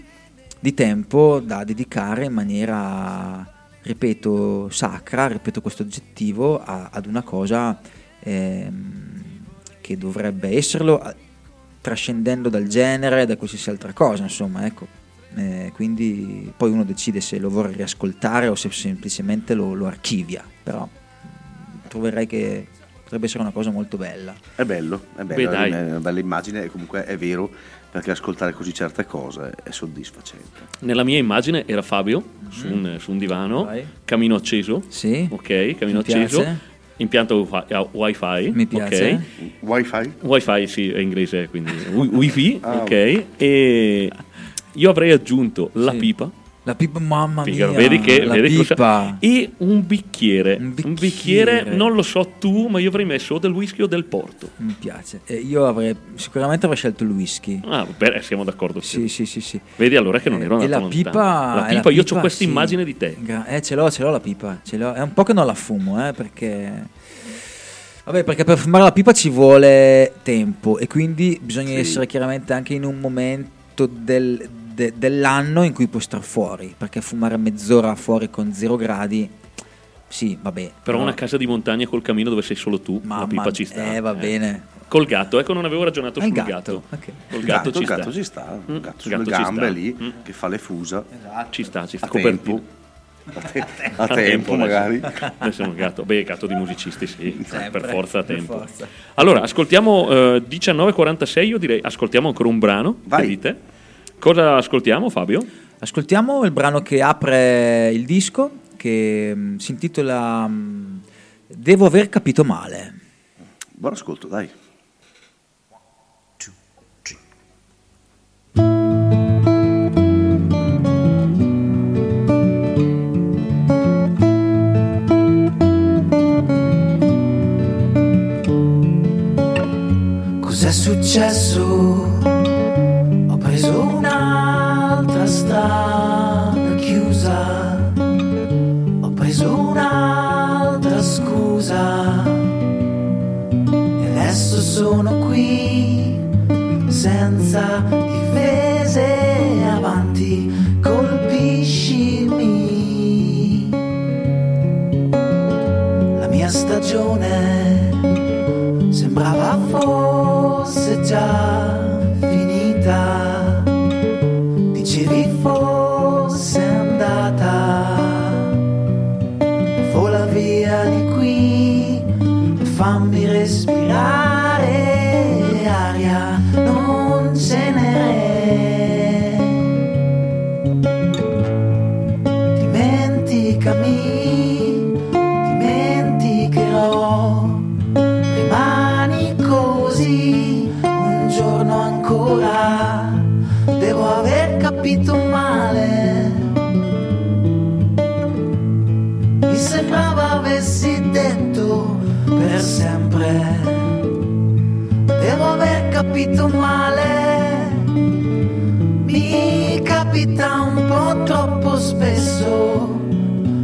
di tempo da dedicare in maniera, ripeto, sacra, ripeto questo aggettivo, a, ad una cosa ehm, che dovrebbe esserlo, trascendendo dal genere, da qualsiasi altra cosa, insomma, ecco. Eh, quindi poi uno decide se lo vorrei riascoltare o se semplicemente lo, lo archivia, però troverei che potrebbe essere una cosa molto bella. È bello, è bello, Beh, è una bella immagine, e comunque è vero, perché ascoltare così certe cose è soddisfacente. Nella mia immagine era Fabio su un, su un divano. Vai. Camino acceso. Sì. Ok, camino Mi acceso. Piace. Impianto wifi. Mi piace. Okay. Wifi? Wifi, sì, è inglese, quindi wifi, ah, ok. E io avrei aggiunto la sì. pipa. La pipa, mamma mia, vedi che, la vedi pipa. E un bicchiere. un bicchiere un bicchiere non lo so tu, ma io avrei messo o del whisky o del porto. Mi piace. E io avrei sicuramente avrei scelto il whisky. Ah, beh, siamo d'accordo. Sì, sì, sì, sì. Vedi, allora che non ero andato lontano. E la pipa, la pipa, io ho questa sì. immagine di te. Eh, ce l'ho, ce l'ho la pipa, ce l'ho. È un po' che non la fumo, eh, perché Vabbè, perché per fumare la pipa ci vuole tempo e quindi bisogna sì. essere chiaramente anche in un momento del De, dell'anno in cui puoi star fuori, perché fumare mezz'ora fuori con zero gradi, sì, vabbè. Però no. Una casa di montagna col camino dove sei solo tu, mamma, la pipa ci sta. Eh, va eh. bene. Col gatto, ecco, non avevo ragionato sul gatto. gatto. Okay. Col gatto, gatto, ci, gatto sta. ci sta. Il mm. gatto sulle gatto gambe lì, mm. che fa le fusa. Esatto. Ci sta, ci sta. A tempo. A, te- a, tempo, a tempo magari. Adesso è un gatto. Beh, gatto di musicisti, sì. Sempre, per forza a tempo. Forza. Allora, ascoltiamo eh, diciannove e quarantasei, io direi ascoltiamo ancora un brano. Vai. Che dite? Cosa ascoltiamo, Fabio? Ascoltiamo il brano che apre il disco, che mh, si intitola mh, Devo aver capito male. Buon ascolto, dai. uno, due, tre. Cos'è successo? Un'altra strada chiusa, ho preso un'altra scusa e adesso sono qui senza difese avanti, colpiscimi. La mia stagione sembrava fosse già finita, dicevi fosse andata, vola via di qui e fammi respirare aria, non ce n'è. Dimenticami, dimenticherò, rimani così un giorno ancora. Devo aver capito male, mi sembrava avessi detto per sempre, devo aver capito male, mi capita un po' troppo spesso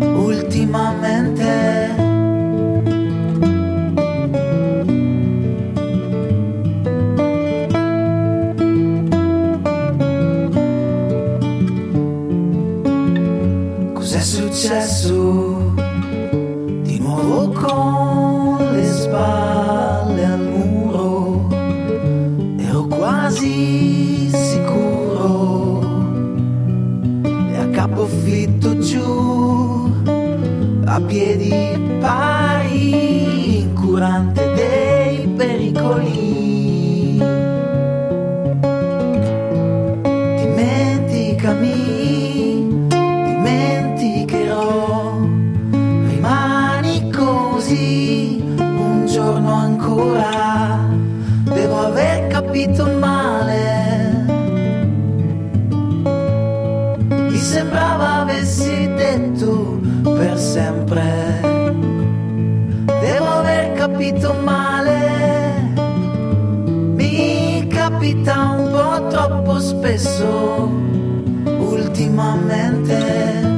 ultimamente. Di nuovo con le spalle al muro, ero quasi sicuro, e a capofitto giù, a piedi pari, incurante dei pericoli. Dimenticami, devo aver capito male, mi sembrava avessi detto per sempre, devo aver capito male, mi capita un po' troppo spesso ultimamente.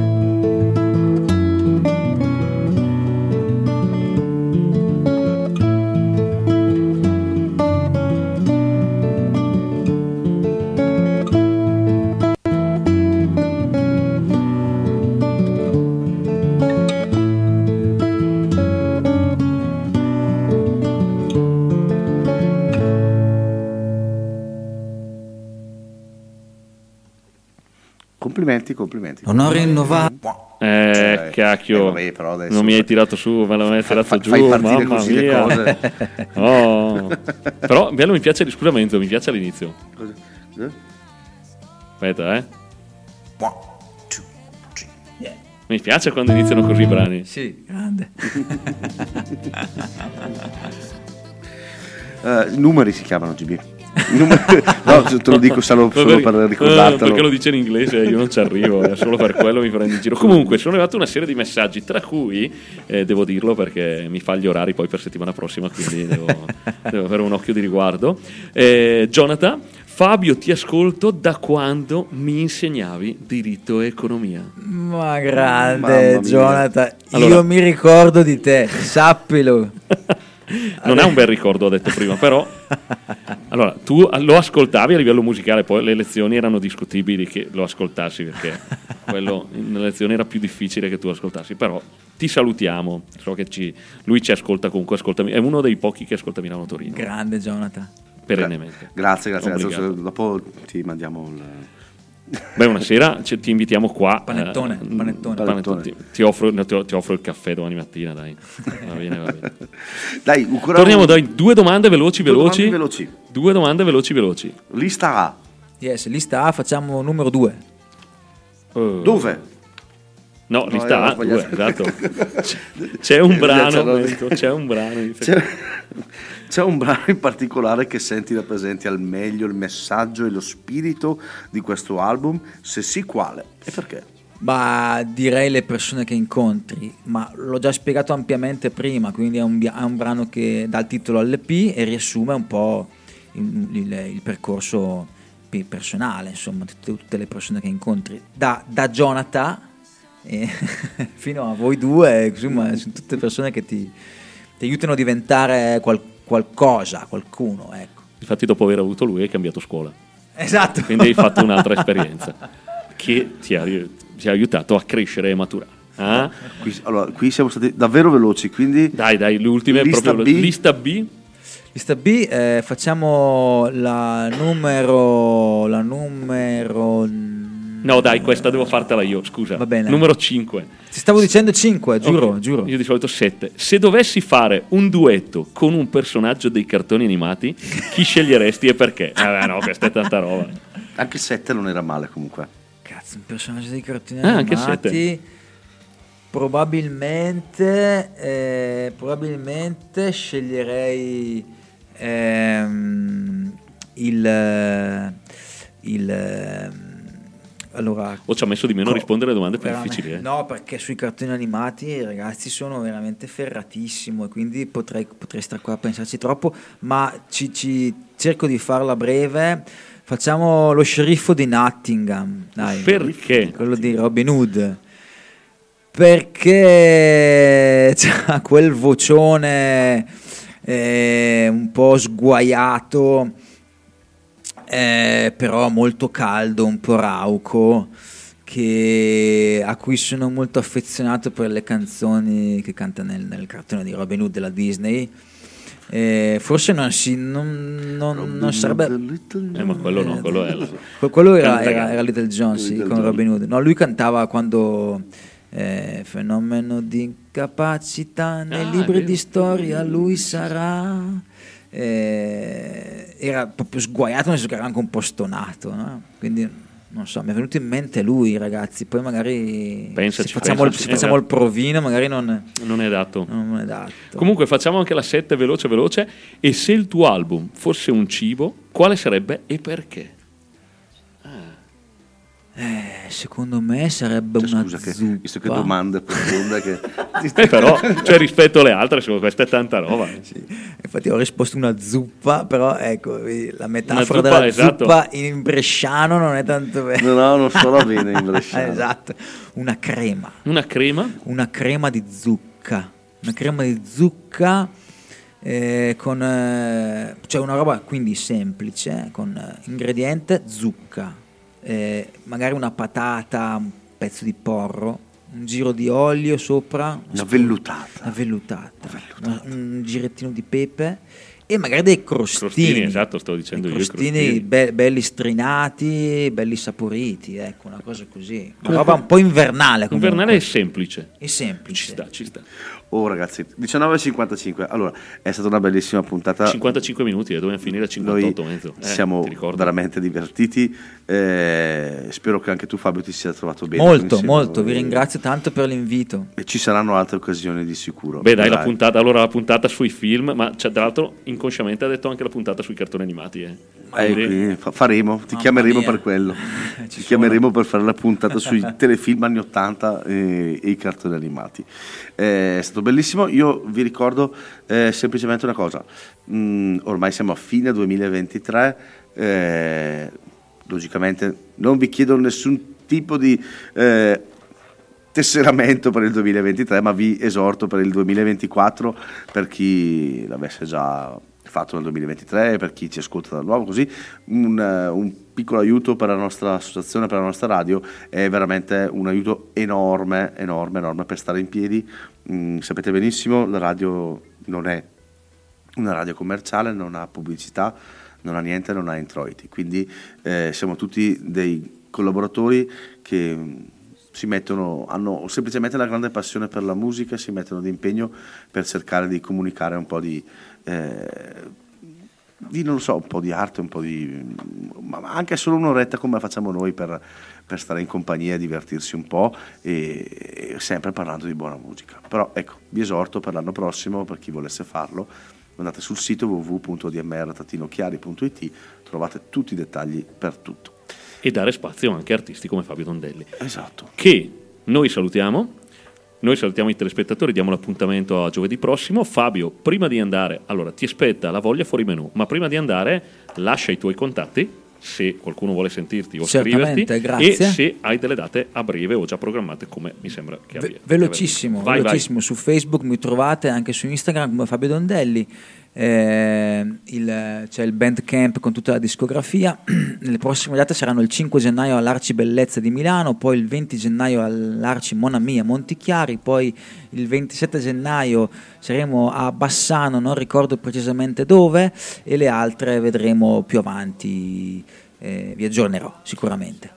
Complimenti, complimenti. Non ho rinnovato. Eh, eh cacchio. Eh, vabbè, però adesso non mi hai tirato su, me l'hai f- tirato f- giù. Fai partire mamma così mia. Le cose. Oh. Però bello, mi piace l'iscuramento, mi piace all'inizio. Cosa? Aspetta, eh. Mi piace quando iniziano così i brani. Sì, grande. uh, numeri si chiamano, G B. No, te lo dico solo, solo per ricordartelo. Perché lo dice in inglese, io non ci arrivo, solo per quello mi prendo in giro. Comunque sono arrivati una serie di messaggi, tra cui eh, devo dirlo perché mi fa gli orari poi per settimana prossima, quindi devo, devo avere un occhio di riguardo. eh, Jonathan: Fabio, ti ascolto da quando mi insegnavi diritto e economia. Ma grande Jonathan, allora, io mi ricordo di te, sappilo. Non è un bel ricordo, ho detto prima, però allora tu lo ascoltavi a livello musicale, poi le lezioni erano discutibili che lo ascoltassi, perché quello in lezione era più difficile che tu ascoltassi, però ti salutiamo, so che ci, lui ci ascolta comunque, ascolta, è uno dei pochi che ascolta Milano Torino. Grande Jonathan, perennemente. Grazie, grazie, grazie. Dopo ti mandiamo il... Beh, una sera ci, ti invitiamo qua. Panettone, eh, panettone, panettone. panettone. Ti, ti, offro, ti, ti offro il caffè domani mattina, dai. Va bene, va bene. Dai, torniamo, dai, due domande veloci, due veloci. Domande veloci. Due domande veloci, veloci. Lista A. Yes, lista A, facciamo numero due. Uh. Dove? No, no, lista A, due, esatto. C'è un brano, questo, c'è un brano. C'è... C'è un brano in particolare che senti rappresenti al meglio il messaggio e lo spirito di questo album? Se sì, quale e perché? Ma direi Le persone che incontri, ma l'ho già spiegato ampiamente prima, quindi è un, è un brano che dà il titolo all'E P e riassume un po' il, il, il percorso personale, insomma, tutte, tutte le persone che incontri. Da, da Jonathan eh, fino a voi due, insomma, sono tutte persone che ti, ti aiutano a diventare qualcosa. Qualcosa, qualcuno, ecco. Infatti dopo aver avuto lui hai cambiato scuola. Esatto. Quindi hai fatto un'altra esperienza che ti ha, ti ha aiutato a crescere e maturare. Ah? Qui, allora, qui siamo stati davvero veloci, quindi... Dai, dai, l'ultima è proprio... B. Lista B. Lista B, eh, facciamo la numero... La numero... No, dai, questa devo fartela io, scusa. Va bene. Numero cinque. Ti stavo dicendo cinque, giuro, okay, giuro. Io di solito sette. Se dovessi fare un duetto con un personaggio dei cartoni animati, chi sceglieresti e perché? Eh, no, questa è tanta roba. Anche sette non era male, comunque. Cazzo, un personaggio dei cartoni ah, animati. Anche sette. Probabilmente, eh, probabilmente sceglierei ehm, il... il Allora, o ci ha messo di meno a rispondere alle domande più difficili, eh? No, perché sui cartoni animati i ragazzi sono veramente ferratissimo e quindi potrei, potrei stare qua a pensarci troppo, ma ci, ci cerco di farla breve. Facciamo Lo sceriffo di Nottingham, dai. Perché? Quello di Robin Hood, perché c'ha quel vocione eh, un po' sguaiato, Eh, però molto caldo, un po' rauco, che, a cui sono molto affezionato per le canzoni che canta nel, nel cartone di Robin Hood della Disney. Eh, forse non si non, non, non sarebbe eh, ma quello no, quello è la... quello era, era, era Little John, sì, Little con John. Robin Hood, no, lui cantava quando eh, fenomeno di incapacità nei ah, libri di storia lui sarà. Eh, era proprio sguaiato, nel senso che era anche un po' stonato, no? Quindi non so, mi è venuto in mente lui, ragazzi, poi magari pensaci, se facciamo, pensaci, il, se facciamo il provino magari non, non, è dato. non è dato. Comunque facciamo anche la sette veloce veloce. E se il tuo album fosse un cibo, quale sarebbe e perché? Ah. Eh, secondo me sarebbe cioè, una scusa zuppa. Che, visto che domande profonde che... eh, però cioè, rispetto alle altre, insomma, questa è tanta roba. Sì. Infatti ho risposto una zuppa, però ecco, la metafora zuppa, della esatto. zuppa in bresciano non è tanto bene. No, no, non sarà bene in bresciano. Esatto, una crema. Una crema? Una crema di zucca. Una crema di zucca eh, con... Eh, cioè una roba quindi semplice, con eh, ingrediente zucca, eh, magari una patata, un pezzo di porro, un giro di olio sopra, una vellutata, una vellutata, una vellutata. Una, un girettino di pepe e magari dei crostini, crostini esatto stavo dicendo dei io crostini, crostini. Be- belli strinati, belli saporiti, ecco, una cosa così, una roba un po' invernale comunque. Invernale è semplice, è semplice, ci sta, ci sta. Oh ragazzi, diciannove e cinquantacinque. Allora, è stata una bellissima puntata. cinquantacinque minuti, dobbiamo finire a cinquantotto. Noi mezzo. Eh, siamo veramente divertiti. Eh, spero che anche tu, Fabio, ti sia trovato bene. Molto, molto. Voi. Vi ringrazio tanto per l'invito. E ci saranno altre occasioni di sicuro. Beh, dai, dai. La puntata, allora la puntata sui film, ma cioè, tra l'altro, inconsciamente ha detto anche la puntata sui cartoni animati. Eh. Eh, quindi, fa- faremo, ti Mamma chiameremo mia. Per quello. Ci, ti chiameremo per fare la puntata sui telefilm anni ottanta e, e i cartoni animati. Eh, è stato bellissimo, io vi ricordo eh, semplicemente una cosa, mm, ormai siamo a fine duemilaventitré, eh, logicamente non vi chiedo nessun tipo di eh, tesseramento per il duemilaventitré, ma vi esorto per il duemilaventiquattro, per chi l'avesse già fatto nel duemilaventitré, per chi ci ascolta da nuovo, così un, un piccolo aiuto per la nostra associazione, per la nostra radio, è veramente un aiuto enorme, enorme, enorme per stare in piedi. Mm, sapete benissimo, la radio non è una radio commerciale, non ha pubblicità, non ha niente, non ha introiti, quindi eh, siamo tutti dei collaboratori che si mettono, hanno semplicemente una grande passione per la musica, si mettono d'impegno per cercare di comunicare un po' di eh, di non lo so, un po' di arte, un po' di, ma anche solo un'oretta come facciamo noi per, per stare in compagnia, divertirsi un po' e, e sempre parlando di buona musica. Però ecco, vi esorto per l'anno prossimo, per chi volesse farlo, andate sul sito w w w punto d m r trattino chiari punto i t, trovate tutti i dettagli per tutto. E dare spazio anche a artisti come Fabio Dondelli. Esatto. Che noi salutiamo. Noi salutiamo i telespettatori, diamo l'appuntamento a giovedì prossimo. Fabio, prima di andare, allora ti aspetta la voglia fuori menù, ma prima di andare lascia i tuoi contatti se qualcuno vuole sentirti o scriverti, e se hai delle date a breve o già programmate, come mi sembra che abbia. Ve- velocissimo, vai, velocissimo. Vai. Su Facebook mi trovate, anche su Instagram come Fabio Dondelli. Eh, il, c'è il Bandcamp con tutta la discografia. Le prossime date saranno il cinque gennaio all'Arci Bellezza di Milano, poi il venti gennaio all'Arci Monamia Montichiari, poi il ventisette gennaio saremo a Bassano, non ricordo precisamente dove, e le altre vedremo più avanti, eh, vi aggiornerò sicuramente.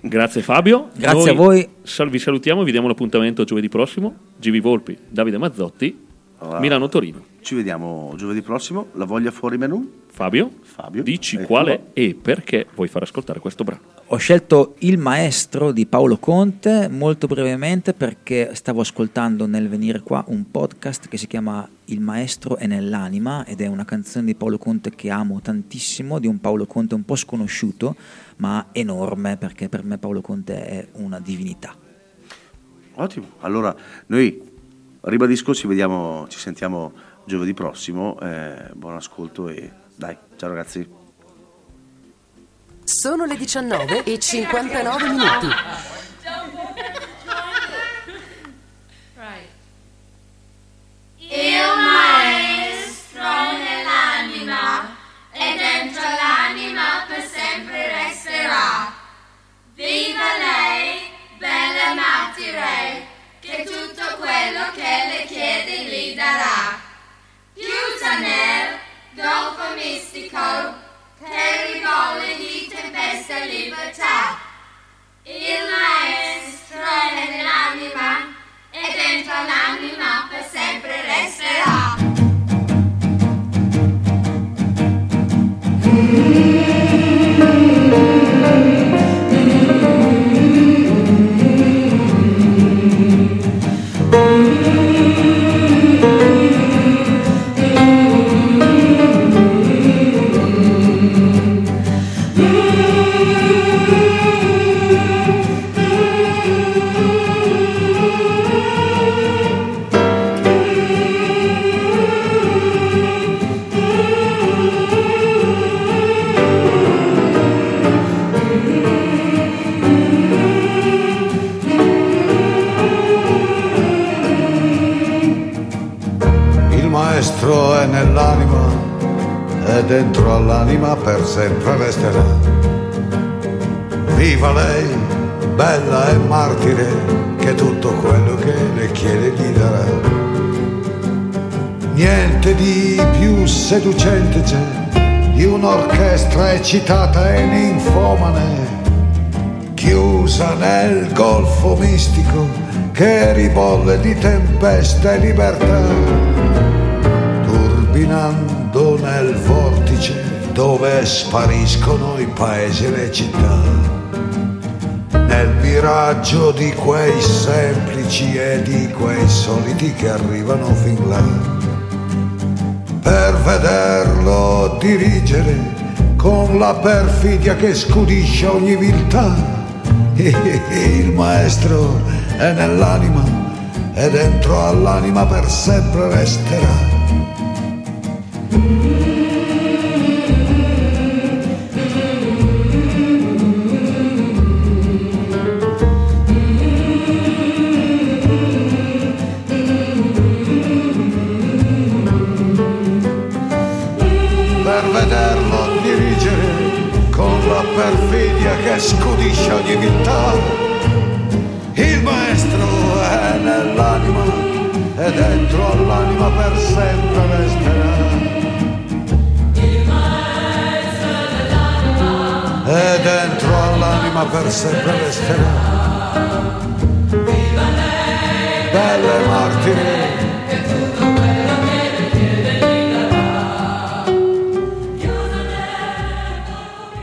Grazie Fabio. Grazie. Noi a voi sal- vi salutiamo, vi diamo l'appuntamento giovedì prossimo. G B. Volpi, Davide Mazzotti, allora, Milano Torino. Ci vediamo giovedì prossimo. La voglia fuori menù. Fabio, Fabio dici e quale e perché vuoi far ascoltare questo brano? Ho scelto Il Maestro di Paolo Conte molto brevemente perché stavo ascoltando nel venire qua un podcast che si chiama Il Maestro è nell'anima, ed è una canzone di Paolo Conte che amo tantissimo, di un Paolo Conte un po' sconosciuto ma enorme, perché per me Paolo Conte è una divinità. Ottimo, allora noi ribadisco, ci vediamo, ci sentiamo giovedì prossimo, eh, buon ascolto e dai, ciao ragazzi. Sono le diciannove e cinquantanove minuti. Il maestro nell'anima e dentro l'anima per sempre resterà. Viva lei, bella martirei, che tutto quello che le chiedi gli darà. Chiusa nel golfo mistico che rivolle di tempesta e libertà. Il maestro è nell'anima e dentro l'anima per sempre resterà. Dentro all'anima per sempre resterà. Viva lei, bella e martire, che tutto quello che le chiede gli darà. Niente di più seducente c'è di un'orchestra eccitata e ninfomane chiusa nel golfo mistico che ribolle di tempesta e libertà, turbinando nel vortice dove spariscono i paesi e le città, nel miraggio di quei semplici e di quei soliti che arrivano fin là, per vederlo dirigere con la perfidia che scudiscia ogni viltà. Il maestro è nell'anima e dentro all'anima per sempre resterà. Per vederlo dirigere con la perfidia che scudisce ogni viltà, il maestro è nell'anima e dentro all'anima per sempre resterà. E dentro all'anima per sempre resterà. Belle martire,